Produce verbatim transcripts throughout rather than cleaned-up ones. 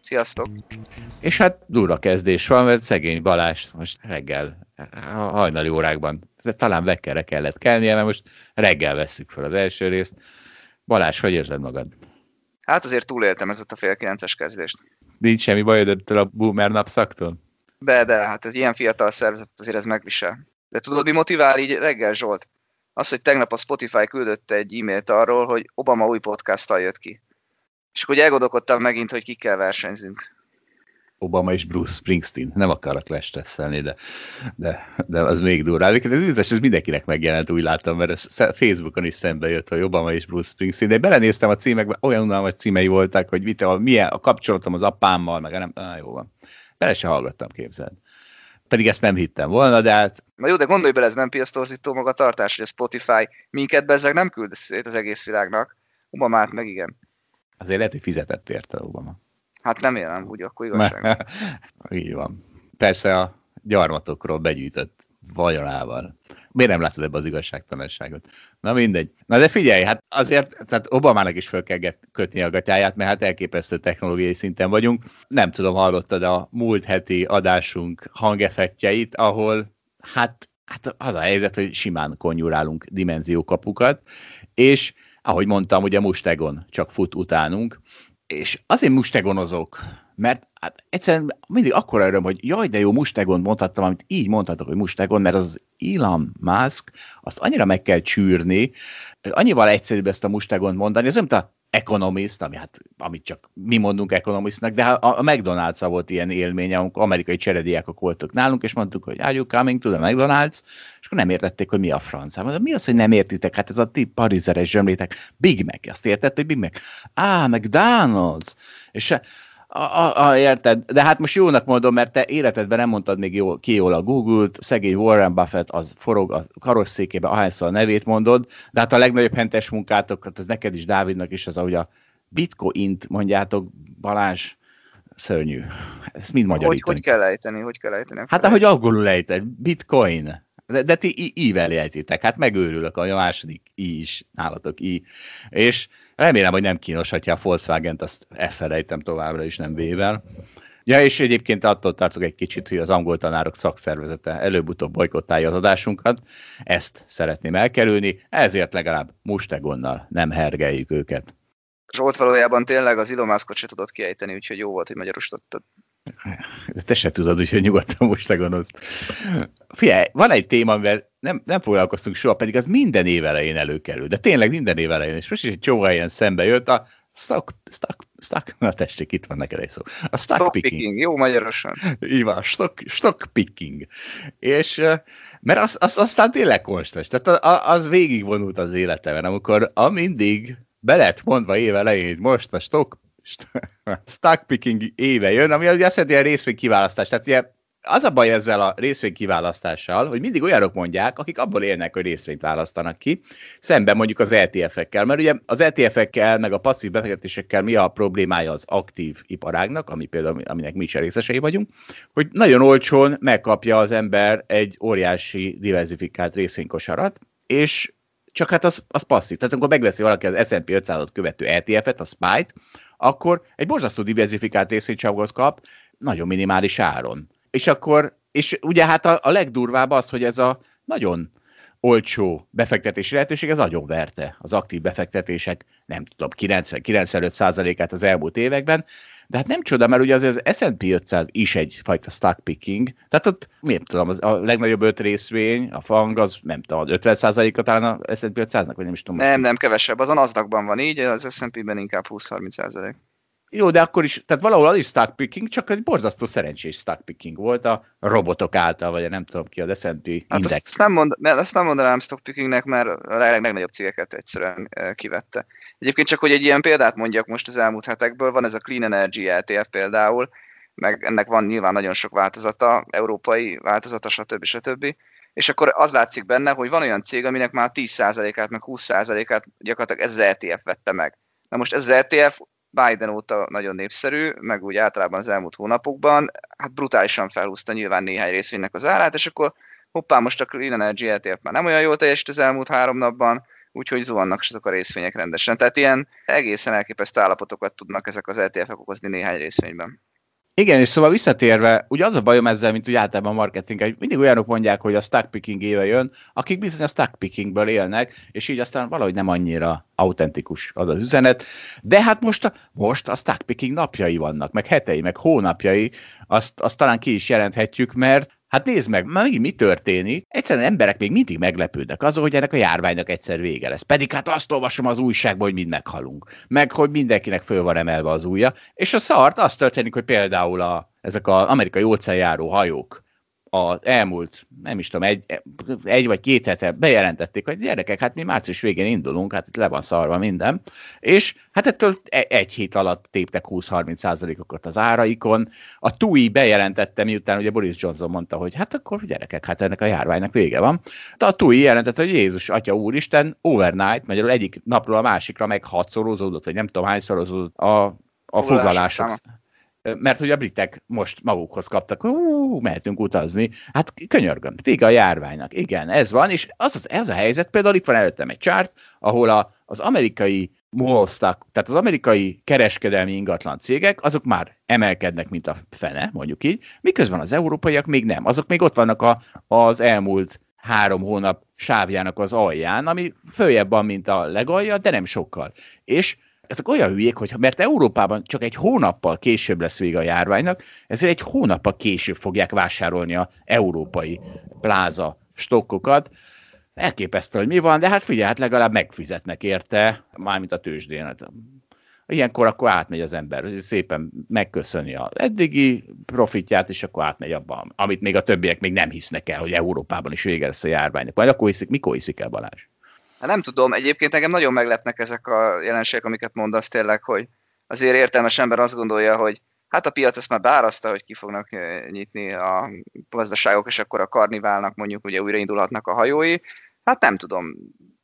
Sziasztok! És hát durva kezdés van, mert szegény Balázs most reggel, hajnali órákban, talán vekkelre kellett kelnie, mert most reggel vesszük fel az első részt. Balázs, hogy érzed magad? Hát azért túléltem ezt a fél kilences kezdést. Nincs semmi bajod a boomer napszaktól? De, de, hát ez ilyen fiatal szervezet, azért ez megvisel. De tudod, mi motivál így reggel, Zsolt? Az, hogy tegnap a Spotify küldött egy e-mailt arról, hogy Obama új podcasttal jött ki. És akkor elgondolkodtam megint, hogy kikkel versenyzünk. Obama és Bruce Springsteen. Nem akarok lestesszelni, de, de, de az még durvább. Ez üzenes, ez mindenkinek megjelent, úgy láttam, mert ez Facebookon is szembe jött, hogy Obama és Bruce Springsteen. De belenéztem a címekbe, olyan unalmas címei voltak, hogy mit, a, milyen, a kapcsolatom az apámmal, meg nem, á, jó van. Bele se hallgattam, képzeld. Pedig ezt nem hittem volna, de hát... Na jó, de gondolj bele, ez nem piasztorzító magatartás, hogy a Spotify minket bezzeg nem küld szét az egész világnak. Obamát meg igen. Azért lehet, hogy fizetett érte Obama. Hát remélem, úgy akkor igazság. Így van. Persze a gyarmatokról begyűjtött vajonával. Miért nem látod ebbe az igazságtalanságot? Na mindegy. Na de figyelj, hát azért tehát Obamának is fel kell kötni a gatyáját, mert hát elképesztő technológiai szinten vagyunk. Nem tudom, hallottad a múlt heti adásunk hangeffektjeit, ahol hát, hát az a helyzet, hogy simán konnyurálunk dimenziókapukat, és ahogy mondtam, ugye mustegon csak fut utánunk, és azért mustegonozok, mert hát egyszerűen mindig akkora öröm, hogy jaj, de jó mustegon mondhattam, amit így mondhatok, hogy mustegon, mert az Elon Musk, azt annyira meg kell csűrni, annyival egyszerűbb ezt a mustegont mondani, ez nem a Economist, ami hát, amit csak mi mondunk Economistnak, de a McDonald's volt ilyen élmény, amikor amerikai cserediákok voltak nálunk, és mondtuk, hogy are you coming to the McDonald's? És akkor nem értették, hogy mi a franc. Mondom, mi az, hogy nem értitek? Hát ez a ti parizeres zsömlétek. Big Mac, azt értett, hogy Big Mac? Á, McDonald's! És a, a, a, érted? De hát most jónak mondom, mert te életedben nem mondtad még jól, ki jól a Google-t, szegény Warren Buffett, az forog a karosszékébe, ahányszor a nevét mondod, de hát a legnagyobb hentes munkátok, hát ez neked is, Dávidnak is, az ahogy a Bitcoint mondjátok, Balázs, szörnyű. Ezt mind magyarítani. Hogy kell ejteni, hogy kell ejteni? Hát ahogy angolul ejted, Bitcoin. De, de ti ível jeltitek, hát megőrülök, a második i is nálatok i. És remélem, hogy nem kínoshatja a Volkswagen-t, azt elfelejtem továbbra is, nem vével. Ja, és egyébként attól tartok egy kicsit, hogy az angol tanárok szakszervezete előbb-utóbb bojkottálja az adásunkat. Ezt szeretném elkerülni, ezért legalább mustegonnal nem hergeljük őket. Zsolt, valójában tényleg az Elon Muskot se tudod kiejteni, úgyhogy jó volt, hogy magyarosítottad. De te se tudod, úgyhogy nyugodtan mustegonoz. Figyelj, van egy téma, amivel nem, nem foglalkoztunk soha, pedig az minden év elején előkerül, de tényleg minden év elején, és most is egy csomó helyen szembe jött a stock, stock, stock, na tessék, itt van neked egy szó. A stock, stock picking. picking. Jó magyarosan. Így van, stock, stock picking. És, mert az, az aztán tényleg konstans, tehát az végigvonult az életemben, amikor a mindig be lett mondva év elején, most a stock stock picking éve jön, ami azt jelenti, hogy a részvénykiválasztás. Tehát ugye az a baj ezzel a részvénykiválasztással, hogy mindig olyanok mondják, akik abból élnek, hogy részvényt választanak ki, szemben mondjuk az é té ef-ekkel. Mert ugye az é té ef-ekkel, meg a passzív befektetésekkel mi a problémája az aktív iparágnak, ami például, aminek mi is a részesei vagyunk, hogy nagyon olcsón megkapja az ember egy óriási diversifikált részvénykosarat, és csak hát az, az passzív. Tehát amikor megveszi valaki az es end pí ötszázat követő é té ef-et, a es pé á cé-t, akkor egy borzasztó diversifikált részvénycsomagot kap, nagyon minimális áron. És akkor, és ugye hát a, a legdurvább az, hogy ez a nagyon olcsó befektetési lehetőség, ez nagyon verte az aktív befektetések, nem tudom, kilencven-kilencvenöt százalékát az elmúlt években, de hát nem csoda, mert ugye az es end pí ötszáz is egyfajta stock picking, tehát ott, miért tudom, az a legnagyobb öt részvény, a FANG, az nem tudom, ötven százaléka talán az es end pí ötszáznak, vagy nem is tudom. Nem, nem, kevesebb, az a NASDAQ-ban van így, az es end pí-ben inkább húsz-harminc százalék. Jó, de akkor is, tehát valahol az is stock picking, csak egy borzasztó szerencsés stock picking volt a robotok által, vagy a nem tudom ki, a decentű hát Index. Ezt nem, mond, ezt nem mondanám stock pickingnek, mert a leg, legnagyobb cégeket egyszerűen kivette. Egyébként csak, hogy egy ilyen példát mondjak most az elmúlt hetekből, van ez a Clean Energy é té ef például, meg ennek van nyilván nagyon sok változata, európai változata, stb. stb. És akkor az látszik benne, hogy van olyan cég, aminek már tíz százalékát, meg húsz százalékát gyakorlatilag ez az é té ef vette meg. Na most ez az é té ef Biden óta nagyon népszerű, meg úgy általában az elmúlt hónapokban, hát brutálisan felhúzta nyilván néhány részvénynek az árát, és akkor hoppá, most a Clean Energy é té ef már nem olyan jól teljesít az elmúlt három napban, úgyhogy zuhannak azok a részvények rendesen. Tehát ilyen egészen elképesztő állapotokat tudnak ezek az é té ef-ek okozni néhány részvényben. Igen, és szóval visszatérve, ugye az a bajom ezzel, mint úgy általában a marketing, hogy mindig olyanok mondják, hogy a stock picking éve jön, akik bizony a stock pickingből élnek, és így aztán valahogy nem annyira autentikus az az üzenet. De hát most a, most a stock picking napjai vannak, meg hetei, meg hónapjai, azt, azt talán ki is jelenthetjük, mert hát nézd meg, már mi történik, egyszerűen emberek még mindig meglepődnek azon, hogy ennek a járványnak egyszer vége lesz. Pedig hát azt olvasom az újságban, hogy mind meghalunk, meg hogy mindenkinek föl van emelve az ujja. És a szart az történik, hogy például a, ezek az amerikai óceánjáró hajók az elmúlt, nem is tudom, egy, egy vagy két hete bejelentették, hogy gyerekek, hát mi március végén indulunk, hát itt le van szarva minden, és hát ettől egy hét alatt téptek húsz-harminc százalékokat az áraikon. A TUI bejelentette, miután ugye Boris Johnson mondta, hogy hát akkor gyerekek, hát ennek a járványnak vége van. De a TUI jelentette, hogy Jézus, Atya, Úristen, overnight, magyarul egyik napról a másikra meg hatszorozódott, vagy nem tudom hányszorozódott a, a foglalások. Mert hogy a britek most magukhoz kaptak, hú, mehetünk utazni. Hát könyörgöm, vége a járványnak. Igen, ez van, és az, az, ez a helyzet, például itt van előttem egy chart, ahol a, az amerikai mall stock, tehát az amerikai kereskedelmi ingatlan cégek, azok már emelkednek, mint a fene, mondjuk így, miközben az európaiak még nem. Azok még ott vannak a, az elmúlt három hónap sávjának az alján, ami följebb van, mint a legalja, de nem sokkal. És ezek olyan hülyék, hogy mert Európában csak egy hónappal később lesz vége a járványnak, ezért egy hónappal később fogják vásárolni az európai pláza stokkokat. Elképesztő, hogy mi van, de hát figyelj, hát legalább megfizetnek érte, mármint a tőzsdén. Hát ilyenkor akkor átmegy az ember, szépen megköszöni az eddigi profitját, és akkor átmegy abban, amit még a többiek még nem hisznek el, hogy Európában is vége lesz a járványnak. Majd akkor hiszik, mikor hiszik el, Balázs? Nem tudom, egyébként nekem nagyon meglepnek ezek a jelenségek, amiket mondasz tényleg, hogy azért értelmes ember azt gondolja, hogy hát a piac ezt már beáraszta, hogy ki fognak nyitni a gazdaságok, és akkor a karniválnak mondjuk ugye újraindulhatnak a hajói. Hát nem tudom,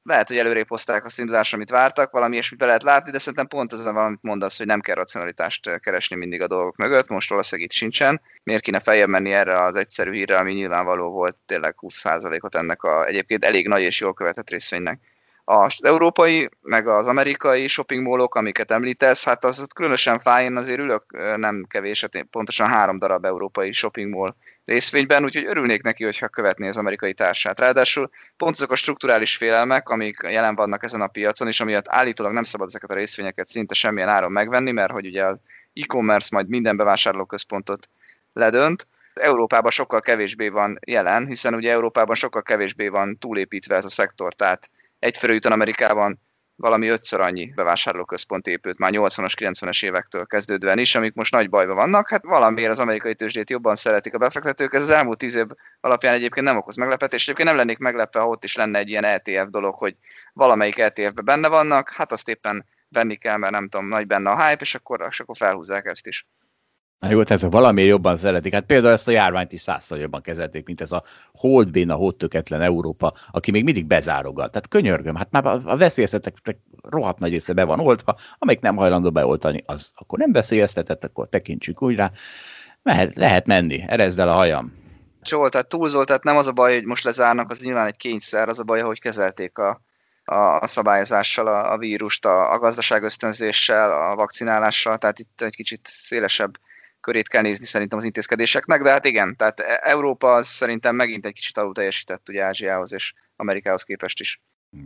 lehet, hogy előrébb hozták azt indulást, amit vártak, valami ilyesmit be lehet látni, de szerintem pont azon valamit mondasz, hogy nem kell racionalitást keresni mindig a dolgok mögött, most valószínűleg itt sincsen. Miért kéne feljebb menni erre az egyszerű hírre, ami nyilvánvaló volt tényleg húsz százalékot ennek a egyébként elég nagy és jól követett részvénynek. Az európai, meg az amerikai shopping mallok, amiket említesz, hát az különösen fáj, én azért ülök nem kevéset, pontosan három darab európai shopping mall részvényben, úgyhogy örülnék neki, hogyha követné az amerikai társát. Ráadásul pont azok a strukturális félelmek, amik jelen vannak ezen a piacon, és amiatt állítólag nem szabad ezeket a részvényeket szinte semmilyen áron megvenni, mert hogy ugye az e-commerce majd minden bevásárlóközpontot ledönt, Európában sokkal kevésbé van jelen, hiszen ugye Európában sokkal kevésbé van túlépítve ez a szektor, tehát egyfőre jután Amerikában valami ötször annyi bevásárlóközpont épült már nyolcvanas, kilencvenes évektől kezdődően is, amik most nagy bajban vannak. Hát valamiért az amerikai tőzsdét jobban szeretik a befektetők. Ez az elmúlt tíz év alapján egyébként nem okoz meglepetést. Egyébként nem lennék meglepve, ha ott is lenne egy ilyen é té ef dolog, hogy valamelyik é té ef-ben benne vannak, hát azt éppen venni kell, mert nem tudom, nagy benne a hype, és akkor, és akkor felhúzzák ezt is. Na jó, ez valamiért jobban szeretik. Hát például ezt a járványt is százszor jobban kezelték, mint ez a holdbéna, hódtöketlen Európa, aki még mindig bezárogat. Tehát könyörgöm, hát már a veszélyeztetek rohadt nagy része be van oltva, amelyik nem hajlandó beoltani, az akkor nem veszélyeztetett, akkor tekintsük úgy rá. Mehet, lehet menni, erezd el a hajam. Zsolt, tehát túlzol, tehát nem az a baj, hogy most lezárnak, az nyilván egy kényszer, az a baj, hogy kezelték a... a szabályozással, a vírust, a gazdaság ösztönzéssel, a vakcinálással, tehát itt egy kicsit szélesebb körét kell nézni szerintem az intézkedéseknek, de hát igen, tehát Európa az szerintem megint egy kicsit alul teljesített ugye Ázsiához és Amerikához képest is.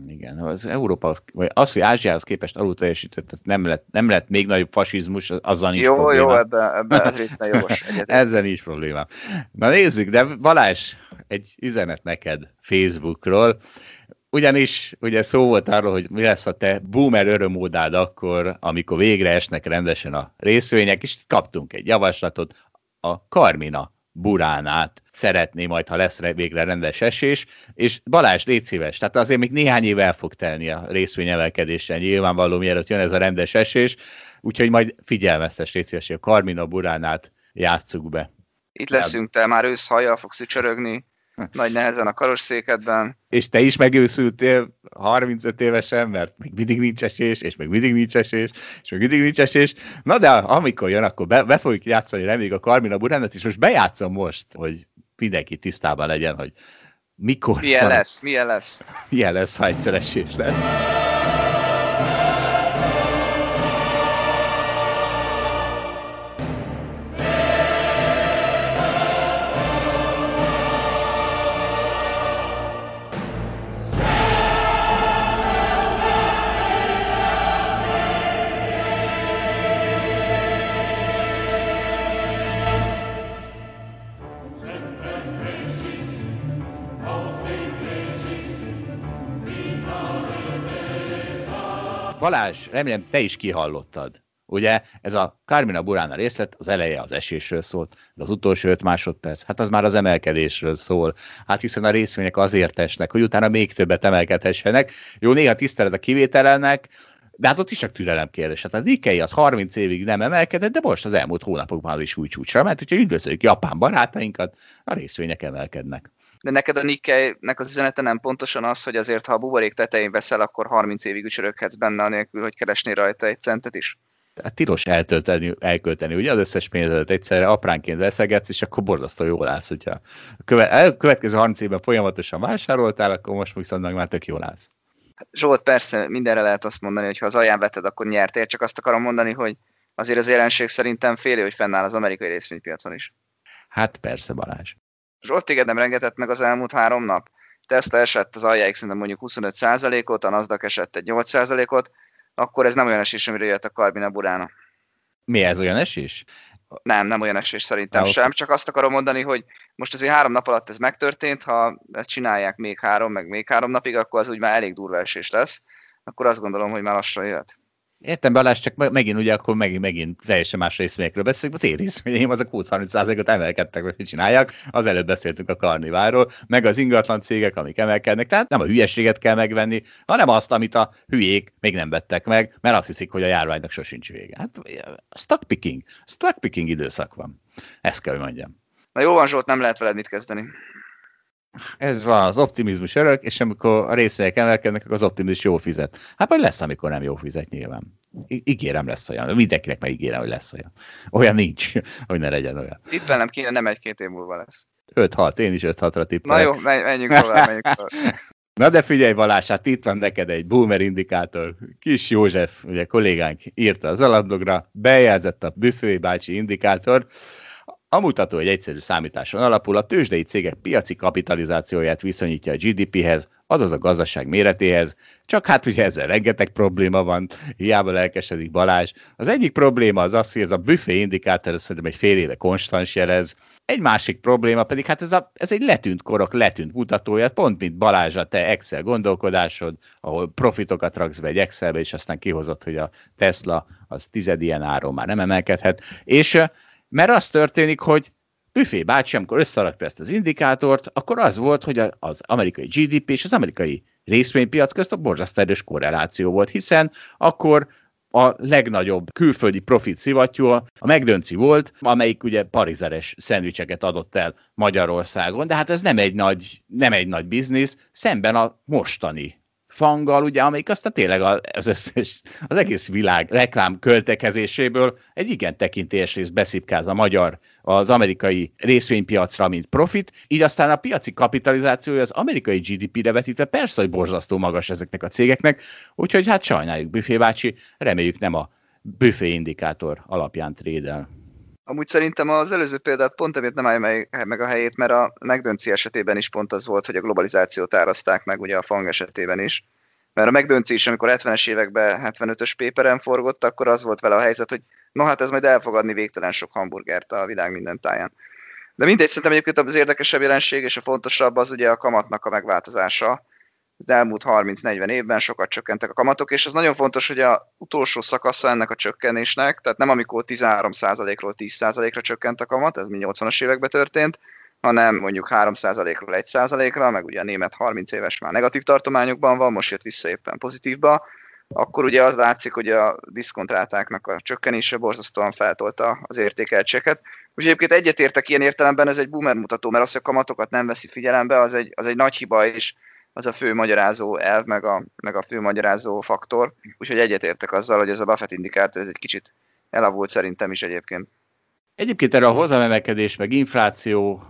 Igen, az Európa, vagy az, hogy Ázsiához képest alul teljesített, nem lett, nem lett még nagyobb fasizmus, azzal nincs jó, probléma. Jó, jó, ebben, ebben ez rétben jogos. Ezzel nincs probléma. Na nézzük, de Balázs, egy üzenet neked Facebookról. Ugyanis ugye szó volt arról, hogy mi lesz a te boomer örömódád akkor, amikor végre esnek rendesen a részvények, és kaptunk egy javaslatot, a Carmina Buranát szeretné majd, ha lesz végre rendes esés, és Balázs, légy szíves, tehát azért még néhány év el fog telni a részvényemelkedésen, nyilvánvaló, mielőtt jön ez a rendes esés, úgyhogy majd figyelmeztes, légy szíves, hogy a Carmina Buranát játsszuk be. Itt leszünk, te már őszhajjal fogsz ücsörögni, nagy nehezen a karosszékedben. És te is megőszültél harmincöt évesen, mert még mindig nincs esés, és még mindig nincs esés, és még mindig nincs esés. Na de amikor jön, akkor be, be fogjuk játszani reméljük a Carmina Buranát, és most bejátszom most, hogy mindenki tisztában legyen, hogy mikor... Milyen van, lesz, milyen lesz. Milyen lesz, ha egyszer esés lesz. Balázs, remélem, te is kihallottad. Ugye ez a Carmina Burana részlet, az eleje az esésről szólt, de az utolsó öt másodperc, hát az már az emelkedésről szól. Hát hiszen a részvények azért esnek, hogy utána még többet emelkedhessenek. Jó, néha tisztelet a kivételelnek, de hát ott is csak türelem kérdés. Hát az Nikkei az harminc évig nem emelkedett, de most az elmúlt hónapokban az is új csúcsra ment, úgyhogy üdvözöljük japán barátainkat, a részvények emelkednek. De neked a Nikkeinek az üzenete nem pontosan az, hogy azért, ha a buborék tetején veszel, akkor harminc évig ücsöröghetsz benne, anélkül, hogy keresné rajta egy centet is? Hát tilos eltölteni, elkölteni, ugye az összes pénzedet egyszerre apránként veszegetsz, és akkor borzasztó jól állsz, hogyha a következő harminc évben folyamatosan vásároltál, akkor most viszont már tök jól állsz. Zsolt, persze, mindenre lehet azt mondani, hogy ha az alján veted, akkor nyertél, csak azt akarom mondani, hogy azért az jelenség szerintem félő, hogy fennáll az amerikai részvénypiacon is. Hát persze, Balázs. Zsolt, téged nem rengetett meg az elmúlt három nap. Tesla esett az aljáig szerintem mondjuk huszonöt százalékot, a NASDAQ esett egy nyolc százalékot, akkor ez nem olyan esés, amiről jött a Carmina Burana. Mi ez, olyan esés? Nem, nem olyan esés szerintem ah, sem, okay. Csak azt akarom mondani, hogy most azért három nap alatt ez megtörtént, ha ezt csinálják még három, meg még három napig, akkor az úgy már elég durva esés lesz, akkor azt gondolom, hogy már lassan jöhet. Értem, Balázs, csak megint ugye akkor megint, megint teljesen más részvényekről beszélünk, az én részvényeim azok húsz-harminc százalékot emelkedtek, hogy csinálják, az előbb beszéltünk a Carniváról, meg az ingatlan cégek, amik emelkednek, tehát nem a hülyeséget kell megvenni, hanem azt, amit a hülyék még nem vettek meg, mert azt hiszik, hogy a járványnak sosincs vége. Hát stock picking, stock picking időszak van, ezt kell, hogy mondjam. Na jó van, Zsolt, nem lehet veled mit kezdeni. Ez van, az optimizmus örök, és amikor a részvények emelkednek, akkor az optimizmus jól fizet. Hát majd lesz, amikor nem jól fizet nyilván. I- ígérem, lesz olyan. Mindenkinek meg ígérem, hogy lesz olyan. Olyan nincs, hogy ne legyen olyan. Tippelnem kéne, nem egy-két év múlva lesz. öt-hat, én is öt-hatra tippelek. Na jó, menj, menjünk tovább, menjünk tovább. Na de figyelj, Balázs, hát itt van neked egy boomer indikátor. Kis József, ugye kollégánk írta az alapdogra, bejegyzett a büfé bácsi indikátor. A mutató egy egyszerű számításon alapul, a tőzsdei cégek piaci kapitalizációját viszonyítja a gé dé péhez, azaz a gazdaság méretéhez, csak hát ugye ezzel rengeteg probléma van, hiába lelkesedik Balázs. Az egyik probléma az az, hogy ez a büfé indikátor, ez szerintem egy fél éve konstans jelez, egy másik probléma pedig, hát ez, a, ez egy letűnt korok letűnt mutatója, pont mint Balázs a te Excel gondolkodásod, ahol profitokat raksz be egy Excelbe, és aztán kihozod, hogy a Tesla az tized ilyen áron már nem emelkedhet, és mert az történik, hogy Büfé bácsi, amikor összerakta ezt az indikátort, akkor az volt, hogy az amerikai gé dé pé és az amerikai részvénypiac közt a borzasztó erős korreláció volt, hiszen akkor a legnagyobb külföldi profit szivattyúja a McDonald's volt, amelyik ugye parizeres szendvicseket adott el Magyarországon, de hát ez nem egy nagy, nem egy nagy biznisz, szemben a mostani FANG-gal, ugye, amelyik aztán tényleg az, összes, az egész világ reklám költekezéséből egy igen tekintélyes rész beszipkáz a magyar, az amerikai részvénypiacra, mint profit, így aztán a piaci kapitalizációja az amerikai gé dé pére vetítve persze, hogy borzasztó magas ezeknek a cégeknek, úgyhogy hát sajnáljuk, Büfé bácsi, reméljük nem a büfé indikátor alapján trédel. Amúgy szerintem az előző példát pont emiatt nem állja meg a helyét, mert a McDonald's esetében is pont az volt, hogy a globalizációt árazták meg, ugye a FANG esetében is. Mert a McDonald's is, amikor hetvenes években hetvenötös péperen forgott, akkor az volt vele a helyzet, hogy no hát ez majd el fog adni végtelen sok hamburgert a világ minden táján. De mindegy, szerintem egyébként az érdekesebb jelenség és a fontosabb az ugye a kamatnak a megváltozása, az elmúlt harminc-negyven évben sokat csökkentek a kamatok, és ez nagyon fontos, hogy az utolsó szakasza ennek a csökkenésnek, tehát nem amikor tizenhárom százalékról tíz százalékra csökkent a kamat, ez mind nyolcvanas években történt, hanem mondjuk három százalékról egy százalékra, meg ugye a német harminc éves már negatív tartományokban van, most jött vissza éppen pozitívba, akkor ugye az látszik, hogy a diszkontrátáknak a csökkenése borzasztóan feltolta az értékeltséget. Úgyhogy egyébként egyetértek ilyen értelemben, ez egy boomer mutató, mert az, hogy a kamatokat nem veszi figyelembe, az egy, az egy nagy hiba, és az a fő magyarázó elv, meg a, meg a fő magyarázó faktor. Úgyhogy egyetértek azzal, hogy ez a Buffett indikátor, ez egy kicsit elavult szerintem is egyébként. Egyébként erre a hozamemelkedés, meg infláció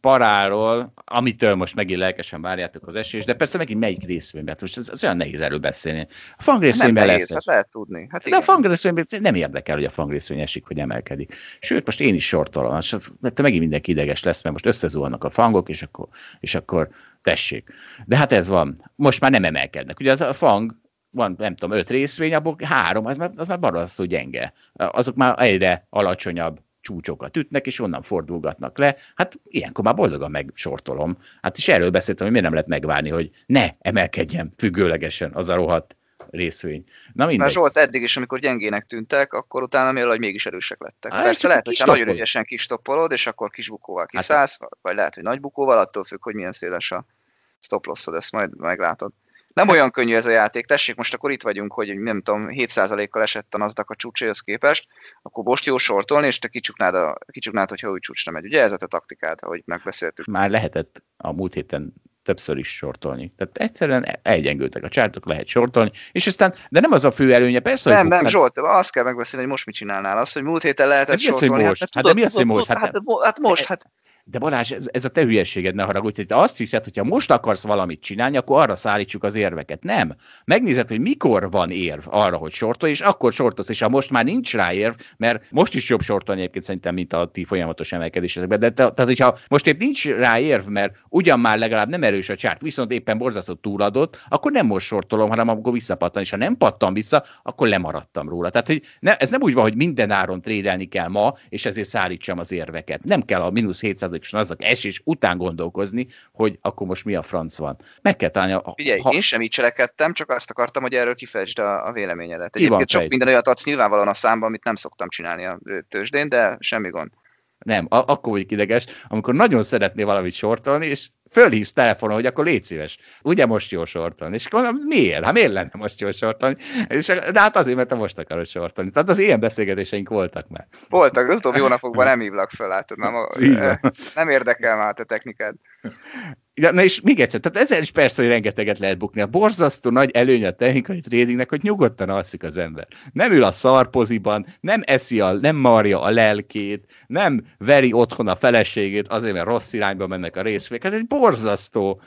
paráról, amitől most megint lelkesen várjátok az esést, de persze megint melyik részvényben, most ez, ez olyan nehéz erről beszélni. A FANG részvényben lesz. Hát lehet tudni. Hát de igen. A FANG részvényben nem érdekel, hogy a FANG részvény esik, hogy emelkedik. Sőt, most én is sortolom, mert megint mindenki ideges lesz, mert most összezuhannak a fangok, és akkor, és akkor tessék. De hát ez van. Most már nem emelkednek. Ugye az a FANG van, nem tudom, öt részvény, abból három, az már, az már barasztó gyenge. Azok már egyre alacsonyabb csúcsokat ütnek, és onnan fordulgatnak le. Hát ilyenkor már boldogan megsortolom. Hát is erről beszéltem, hogy miért nem lehet megvárni, hogy ne emelkedjen függőlegesen az a rohadt részvény. Na mindegy. Már Zsolt eddig is, amikor gyengének tűntek, akkor utána miért, hogy mégis erősek lettek. Á, persze lehet, hogy nagyon ügyesen kistoppolod, és akkor kis bukóval kiszállsz, hát, vagy lehet, hogy nagy bukóval, attól függ, hogy milyen széles a stop lossod, ezt majd meglátod. Nem olyan könnyű ez a játék. Tessék, most akkor itt vagyunk, hogy nem tudom, hét százalékkal esett a NASDAQ a csúcséhoz képest, akkor most jó sortolni, és te kicsuknád, a, kicsuknád hogyha új csúcsra megy. Ugye ez a te taktikád, ahogy megbeszéltük. Már lehetett a múlt héten többször is sortolni. Tehát egyszerűen elgyengültek a csártok, lehet sortolni, és aztán, de nem az a fő előnye, persze, nem, hogy... Nem, nem, Zsolt, azt kell megbeszélni, hogy most mit csinálnál, az, hogy múlt héten lehetett de sortolni. Az, hát, hát de mi az, hogy most? Hát, hát, hát most, hát... De Balázs, ez, ez a te hülyeséged, ne haragudj, hogy te azt hiszed, hogyha most akarsz valamit csinálni, akkor arra szállítsuk az érveket. Nem. Megnézed, hogy mikor van érv arra, hogy sortolj, és akkor sortolsz, és ha most már nincs rá érv, mert most is jobb sortolni egyébként szerintem, mint a ti folyamatos emelkedésekben. De te, tehát, hogyha most épp nincs rá érv, mert ugyan már legalább nem erős a csárt, viszont éppen borzasztó túladott, akkor nem most sortolom, hanem akkor visszapattan, és ha nem pattam vissza, akkor lemaradtam róla. Tehát hogy ne, ez nem úgy van, hogy minden áron trédelni kell ma, és ezért szállítsam az érveket. Nem kell a mínusz hétszáz azok esés után gondolkozni, hogy akkor most mi a franc van. Meg kell találni a... Figyelj, ha... én sem így cselekedtem, csak azt akartam, hogy erről kifejtsd a, a véleményedet. Egyébként sok minden olyat adsz nyilvánvalóan a számban, amit nem szoktam csinálni a tőzsdén, de semmi gond. Nem, a- akkor vagyok ideges, amikor nagyon szeretnél valamit sortolni, és fölhívsz telefonon, hogy akkor légy szíves. Ugye most jó sortolni? És mondom, miért? Hát miért lenne most jó sortolni? És, de hát azért, mert te most akarod sortolni. Tehát az ilyen beszélgetéseink voltak már. Voltak, az utóbbi hónapokban nem hívlak föl, hát nem, nem érdekel már a technikád. Na és még egyszer, tehát ezzel is persze, hogy rengeteget lehet bukni. A borzasztó nagy előny a technikai tradingnek, hogy nyugodtan alszik az ember. Nem ül a szarpoziban, nem eszi, a, nem marja a lelkét, nem veri otthon a feleségét, azért, mert rossz irányba mennek a részvények. Ez egy borzasztó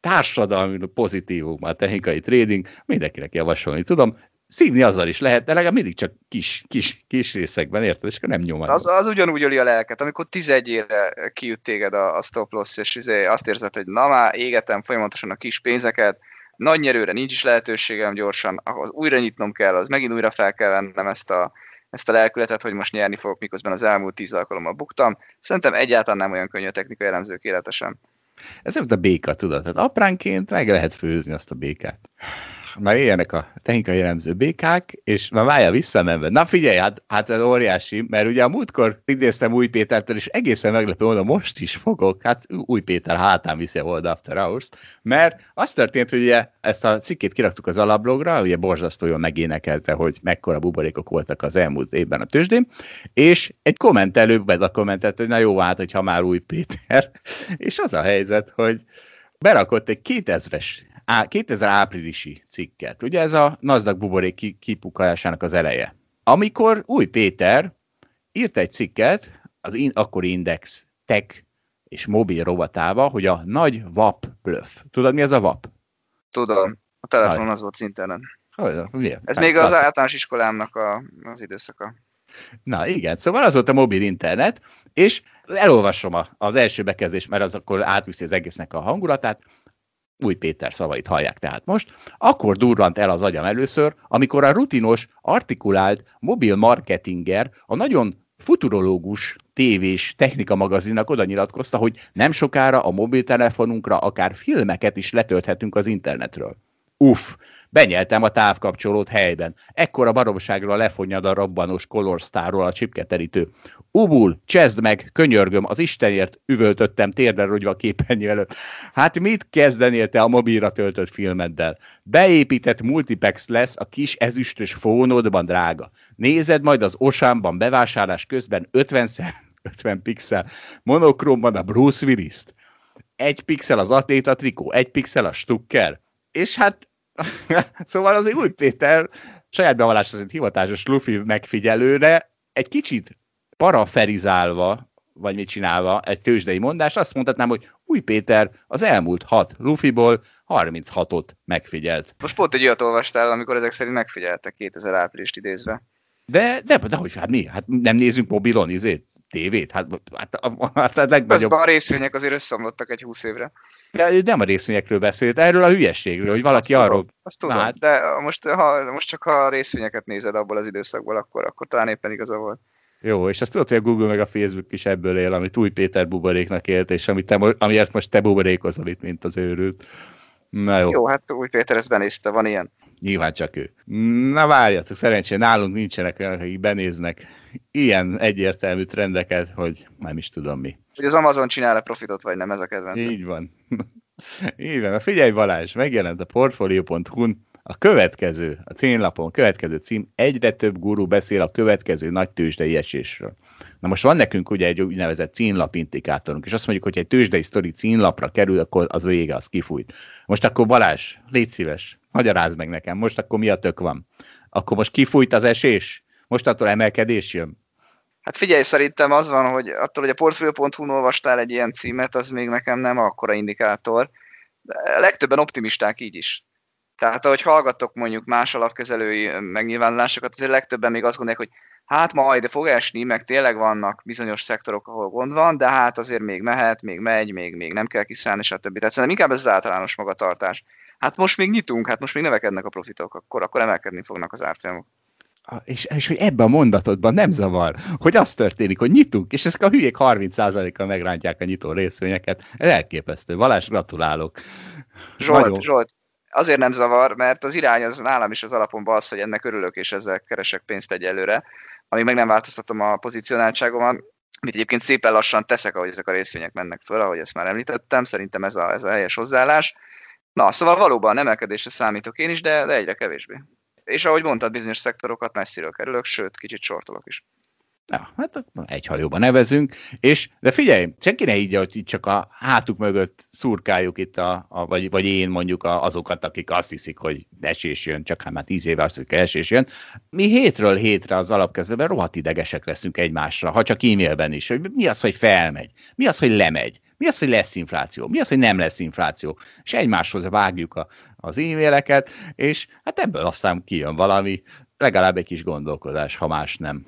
társadalmi pozitívum a technikai trading. Mindenkinek javasolni tudom. Szívni azzal is lehet, de legalább mindig csak kis, kis, kis részekben, érted? És akkor nem nyomod. Az, az ugyanúgy öli a lelket, amikor tizenegyre kiüt téged a, a stop loss, és izé azt érzed, hogy na már égetem folyamatosan a kis pénzeket, nagy nyerőre nincs is lehetőségem gyorsan, ahhoz újra nyitnom kell, az megint újra fel kell vennem ezt a, ezt a lelkületet, hogy most nyerni fogok, miközben az elmúlt tíz alkalommal buktam. Szerintem egyáltalán nem olyan könnyű a technikai elemzők élete sem. Ez nem a béka, tudod? Tehát apránként meg lehet főzni azt a békát. Na éljenek a technikai jellemző békák, és na várja visszamenve. Na figyelj, hát, hát ez óriási, mert ugye a múltkor idéztem Új Pétertől, és egészen meglepő mondom, most is fogok, hát Új Péter hátán viszi a Hold After Hours-t, mert az történt, hogy ugye ezt a cikkét kiraktuk az alablogra, ugye borzasztó jól megénekelte, hogy mekkora buborékok voltak az elmúlt évben a tőzsdén, és egy kommentelő bekommentelt, hogy na jó, hát, hogyha már Új Péter, és az a helyzet, hogy berakott egy kétezres, kétezer áprilisi cikket. Ugye ez a NASDAQ buborék kipukalásának az eleje. Amikor Új Péter írt egy cikket az in, akkori Index tech és mobil rovatába, hogy a nagy WAP bluff. Tudod, mi ez a WAP? Tudom. A telefon az volt szintelen. Ez még az általános iskolámnak a, az időszaka. Na igen, szóval az volt a mobil internet, és elolvasom az első bekezdést, mert az akkor átviszi az egésznek a hangulatát. Új Péter szavait hallják tehát most, akkor durrant el az agyam először, amikor a rutinos, artikulált mobil marketinger a nagyon futurológus tévés technikamagazinnak oda nyilatkozta, hogy nem sokára a mobiltelefonunkra akár filmeket is letölthetünk az internetről. Uff, benyeltem a távkapcsolót helyben. Ekkora baromságra lefonnyad a robbanós Color Starról a csipketerítő. Ubul, csezd meg, könyörgöm, az Istenért, üvöltöttem térdre rogyva a képernyő előtt. Hát mit kezdenél te a mobilra töltött filmeddel? Beépített multiplex lesz a kis ezüstös fónodban, drága. Nézed majd az Osámban bevásárlás közben ötvenszer ötven pixel monokromban a Bruce Willist. Egy pixel az atléta trikó, egy pixel a Stucker. És hát, szóval az Új Péter saját bevallása szerint hivatásos lufi megfigyelőre egy kicsit paraferizálva, vagy mit csinálva egy tőzsdei mondás, azt mondhatnám, hogy Új Péter az elmúlt hat lufiból harminchatot megfigyelt. Most pont egy olyat olvastál, amikor ezek szerint megfigyeltek kétezer áprilist idézve. De, de, de hogy, hát mi? Hát nem nézünk mobilon izét, tévét? Hát, hát, a, hát a legnagyobb... A részvények azért összeomlottak egy húsz évre. De nem a részvényekről beszélt, erről a hülyeségről, hogy valaki azt arról... Tudom, azt tudom, hát... de most, ha, most csak ha a részvényeket nézed abból az időszakból, akkor, akkor talán éppen igaza volt. Jó, és azt tudod, hogy a Google meg a Facebook is ebből él, amit Új Péter buboréknak élt, és amit te, amiért most te buborékozol itt, mint az őrült. Na jó. Jó, hát Új Péter ezt benézte, van ilyen. Nyilván csak ő. Na várjatok, szerencsére nálunk nincsenek olyanok, akik benéznek ilyen egyértelmű trendeket, hogy nem is tudom mi. Hogy az Amazon csinál-e profitot, vagy nem, ez a kedvencem. Így van. Így van. Figyelj Balázs, megjelent a portfolio pont hu-n a következő, a címlapon a következő cím, egyre több guru beszél a következő nagy tőzsdei esésről. Na most van nekünk ugye egy úgynevezett címlapindikátorunk, és azt mondjuk, hogy egy tőzsdei sztori címlapra kerül, akkor az vége, az kifújt. Most akkor Balázs, légy szíves, magyarázd meg nekem, most akkor mi a tök van? Akkor most kifújt az esés? Most attól emelkedés jön? Hát figyelj, szerintem az van, hogy attól, hogy a portfolio pont hu-n olvastál egy ilyen címet, az még nekem nem akkora indikátor. De legtöbben optimisták így is. Tehát ahogy hallgattok mondjuk más alapkezelői megnyilvánulásokat, azért legtöbben még azt gondolják, hogy hát majd fog esni, meg tényleg vannak bizonyos szektorok, ahol gond van, de hát azért még mehet, még megy, még, még nem kell kiszállni, stb. Tehát szerintem inkább ez az általános magatartás. Hát most még nyitunk, hát most még növekednek a profitok, akkor, akkor emelkedni fognak az árfolyamok. És, és hogy ebben a mondatodban nem zavar, hogy az történik, hogy nyitunk, és ezek a hülyék harminc százalékkal megrántják a nyitó részvényeket. Ez elképesztő. Balázs, gratulálok. Zsolt, Nagyon... Zsolt. Azért nem zavar, mert az irány az nálam is az alapomban az, hogy ennek örülök, és ezzel keresek pénzt egyelőre, amíg meg nem változtatom a pozícionáltságomat, amit egyébként szépen lassan teszek, ahogy ezek a részvények mennek föl, ahogy ezt már említettem, szerintem ez a, ez a helyes hozzáállás. Na, szóval valóban emelkedésre számítok én is, de, de egyre kevésbé. És ahogy mondtad, bizonyos szektorokat messziről kerülök, sőt, kicsit sortolok is. Na, hát egy hajóba nevezünk, és de figyelj, senki ne így, hogy itt csak a hátuk mögött szurkáljuk itt, a, a, vagy, vagy én mondjuk a, azokat, akik azt hiszik, hogy esés jön, csak hát már tíz éve azt hiszik, hogy esés jön. Mi hétről hétre az alapkezelőben rohadt idegesek leszünk egymásra, ha csak e-mailben is, hogy mi az, hogy felmegy, mi az, hogy lemegy, mi az, hogy lesz infláció, mi az, hogy nem lesz infláció, és egymáshoz vágjuk a, az e-maileket, és hát ebből aztán kijön valami, legalább egy kis gondolkodás, ha más nem.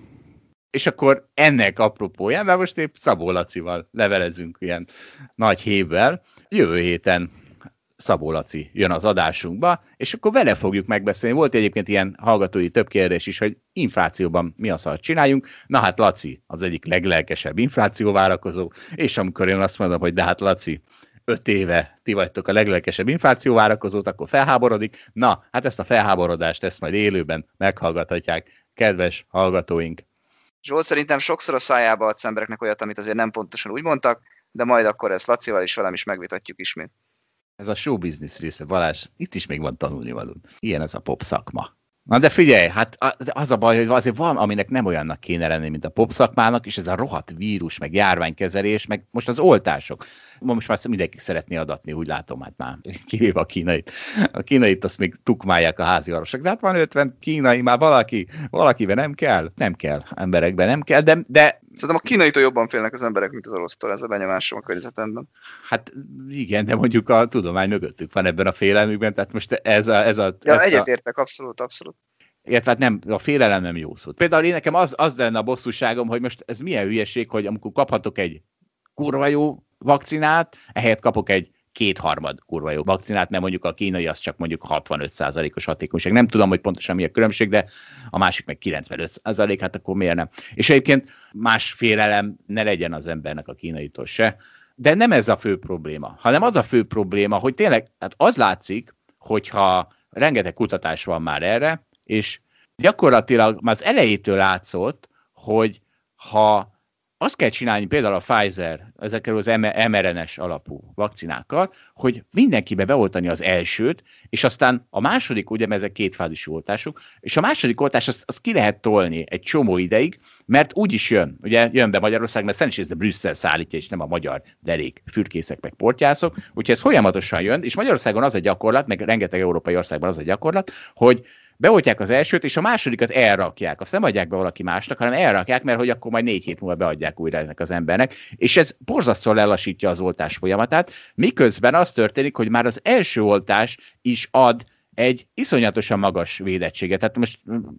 És akkor ennek apropóján, mert most épp Szabó Lacival levelezünk ilyen nagy hévvel, jövő héten Szabó Laci jön az adásunkba, és akkor vele fogjuk megbeszélni. Volt egyébként ilyen hallgatói több kérdés is, hogy inflációban mi a szart csináljunk. Na hát Laci az egyik leglelkesebb inflációvárakozó, és amikor én azt mondom, hogy de hát Laci, öt éve ti vagytok a leglelkesebb inflációvárakozót, akkor felháborodik. Na, hát ezt a felháborodást, ezt majd élőben meghallgathatják kedves hallgatóink. Zsolt, szerintem sokszor a szájába adsz embereknek olyat, amit azért nem pontosan úgy mondtak, de majd akkor ezt Lacival és velem is megvitatjuk ismét. Ez a show business része, Balázs, itt is még van tanulnivaló. Ilyen ez a pop szakma. Na de figyelj, hát az a baj, hogy azért van, aminek nem olyannak kéne lenni, mint a pop szakmának, és ez a rohadt vírus, meg járványkezelés, meg most az oltások. Most már mindenki szeretné adatni, úgy látom, hát már kivéve a kínait. A kínait azt még tukmálják a házi orvosok, de hát van ötven kínai, már valaki, valakiben nem kell. Nem kell, emberekben nem kell, de... de... Szerintem a kínaitól jobban félnek az emberek, mint az orosztól, ez a benyomásom a környezetemben. Hát igen, de mondjuk a tudomány mögöttük van ebben a félelmükben, tehát most ez a... Ez a ja, egyetértek, a... abszolút, abszolút. Illetve hát nem, a félelem nem jó szó. Például én nekem az, az lenne a bosszúságom, hogy most ez milyen hülyeség, hogy amikor kaphatok egy kurva jó vakcinát, ehelyett kapok egy kétharmad kurva jó vakcinát, mert mondjuk a kínai az csak mondjuk hatvanöt százalékos hatékonyság. Nem tudom, hogy pontosan mi a különbség, de a másik meg kilencvenöt százalék, hát akkor miért nem? És egyébként más félelem ne legyen az embernek a kínaitól se. De nem ez a fő probléma, hanem az a fő probléma, hogy tényleg hát az látszik, hogyha rengeteg kutatás van már erre, és gyakorlatilag már az elejétől látszott, hogy ha azt kell csinálni például a Pfizer, ezekkel az em er en á-s alapú vakcinákkal, hogy mindenkibe beoltani az elsőt, és aztán a második, ugye ezek kétfázisú oltások, és a második oltás azt, azt ki lehet tolni egy csomó ideig, mert úgy is jön, ugye jön be Magyarország, mert szerint is ez a Brüsszel szállítja, és nem a magyar derék, fürkészek meg portyászok, úgyhogy ez folyamatosan jön, és Magyarországon az a gyakorlat, meg rengeteg európai országban az a gyakorlat, hogy beoltják az elsőt, és a másodikat elrakják. Azt nem adják be valaki másnak, hanem elrakják, mert hogy akkor majd négy hét múlva beadják újra ennek az embernek, és ez borzasztóan lelassítja az oltás folyamatát, miközben az történik, hogy már az első oltás is ad egy iszonyatosan magas védettséget, tehát most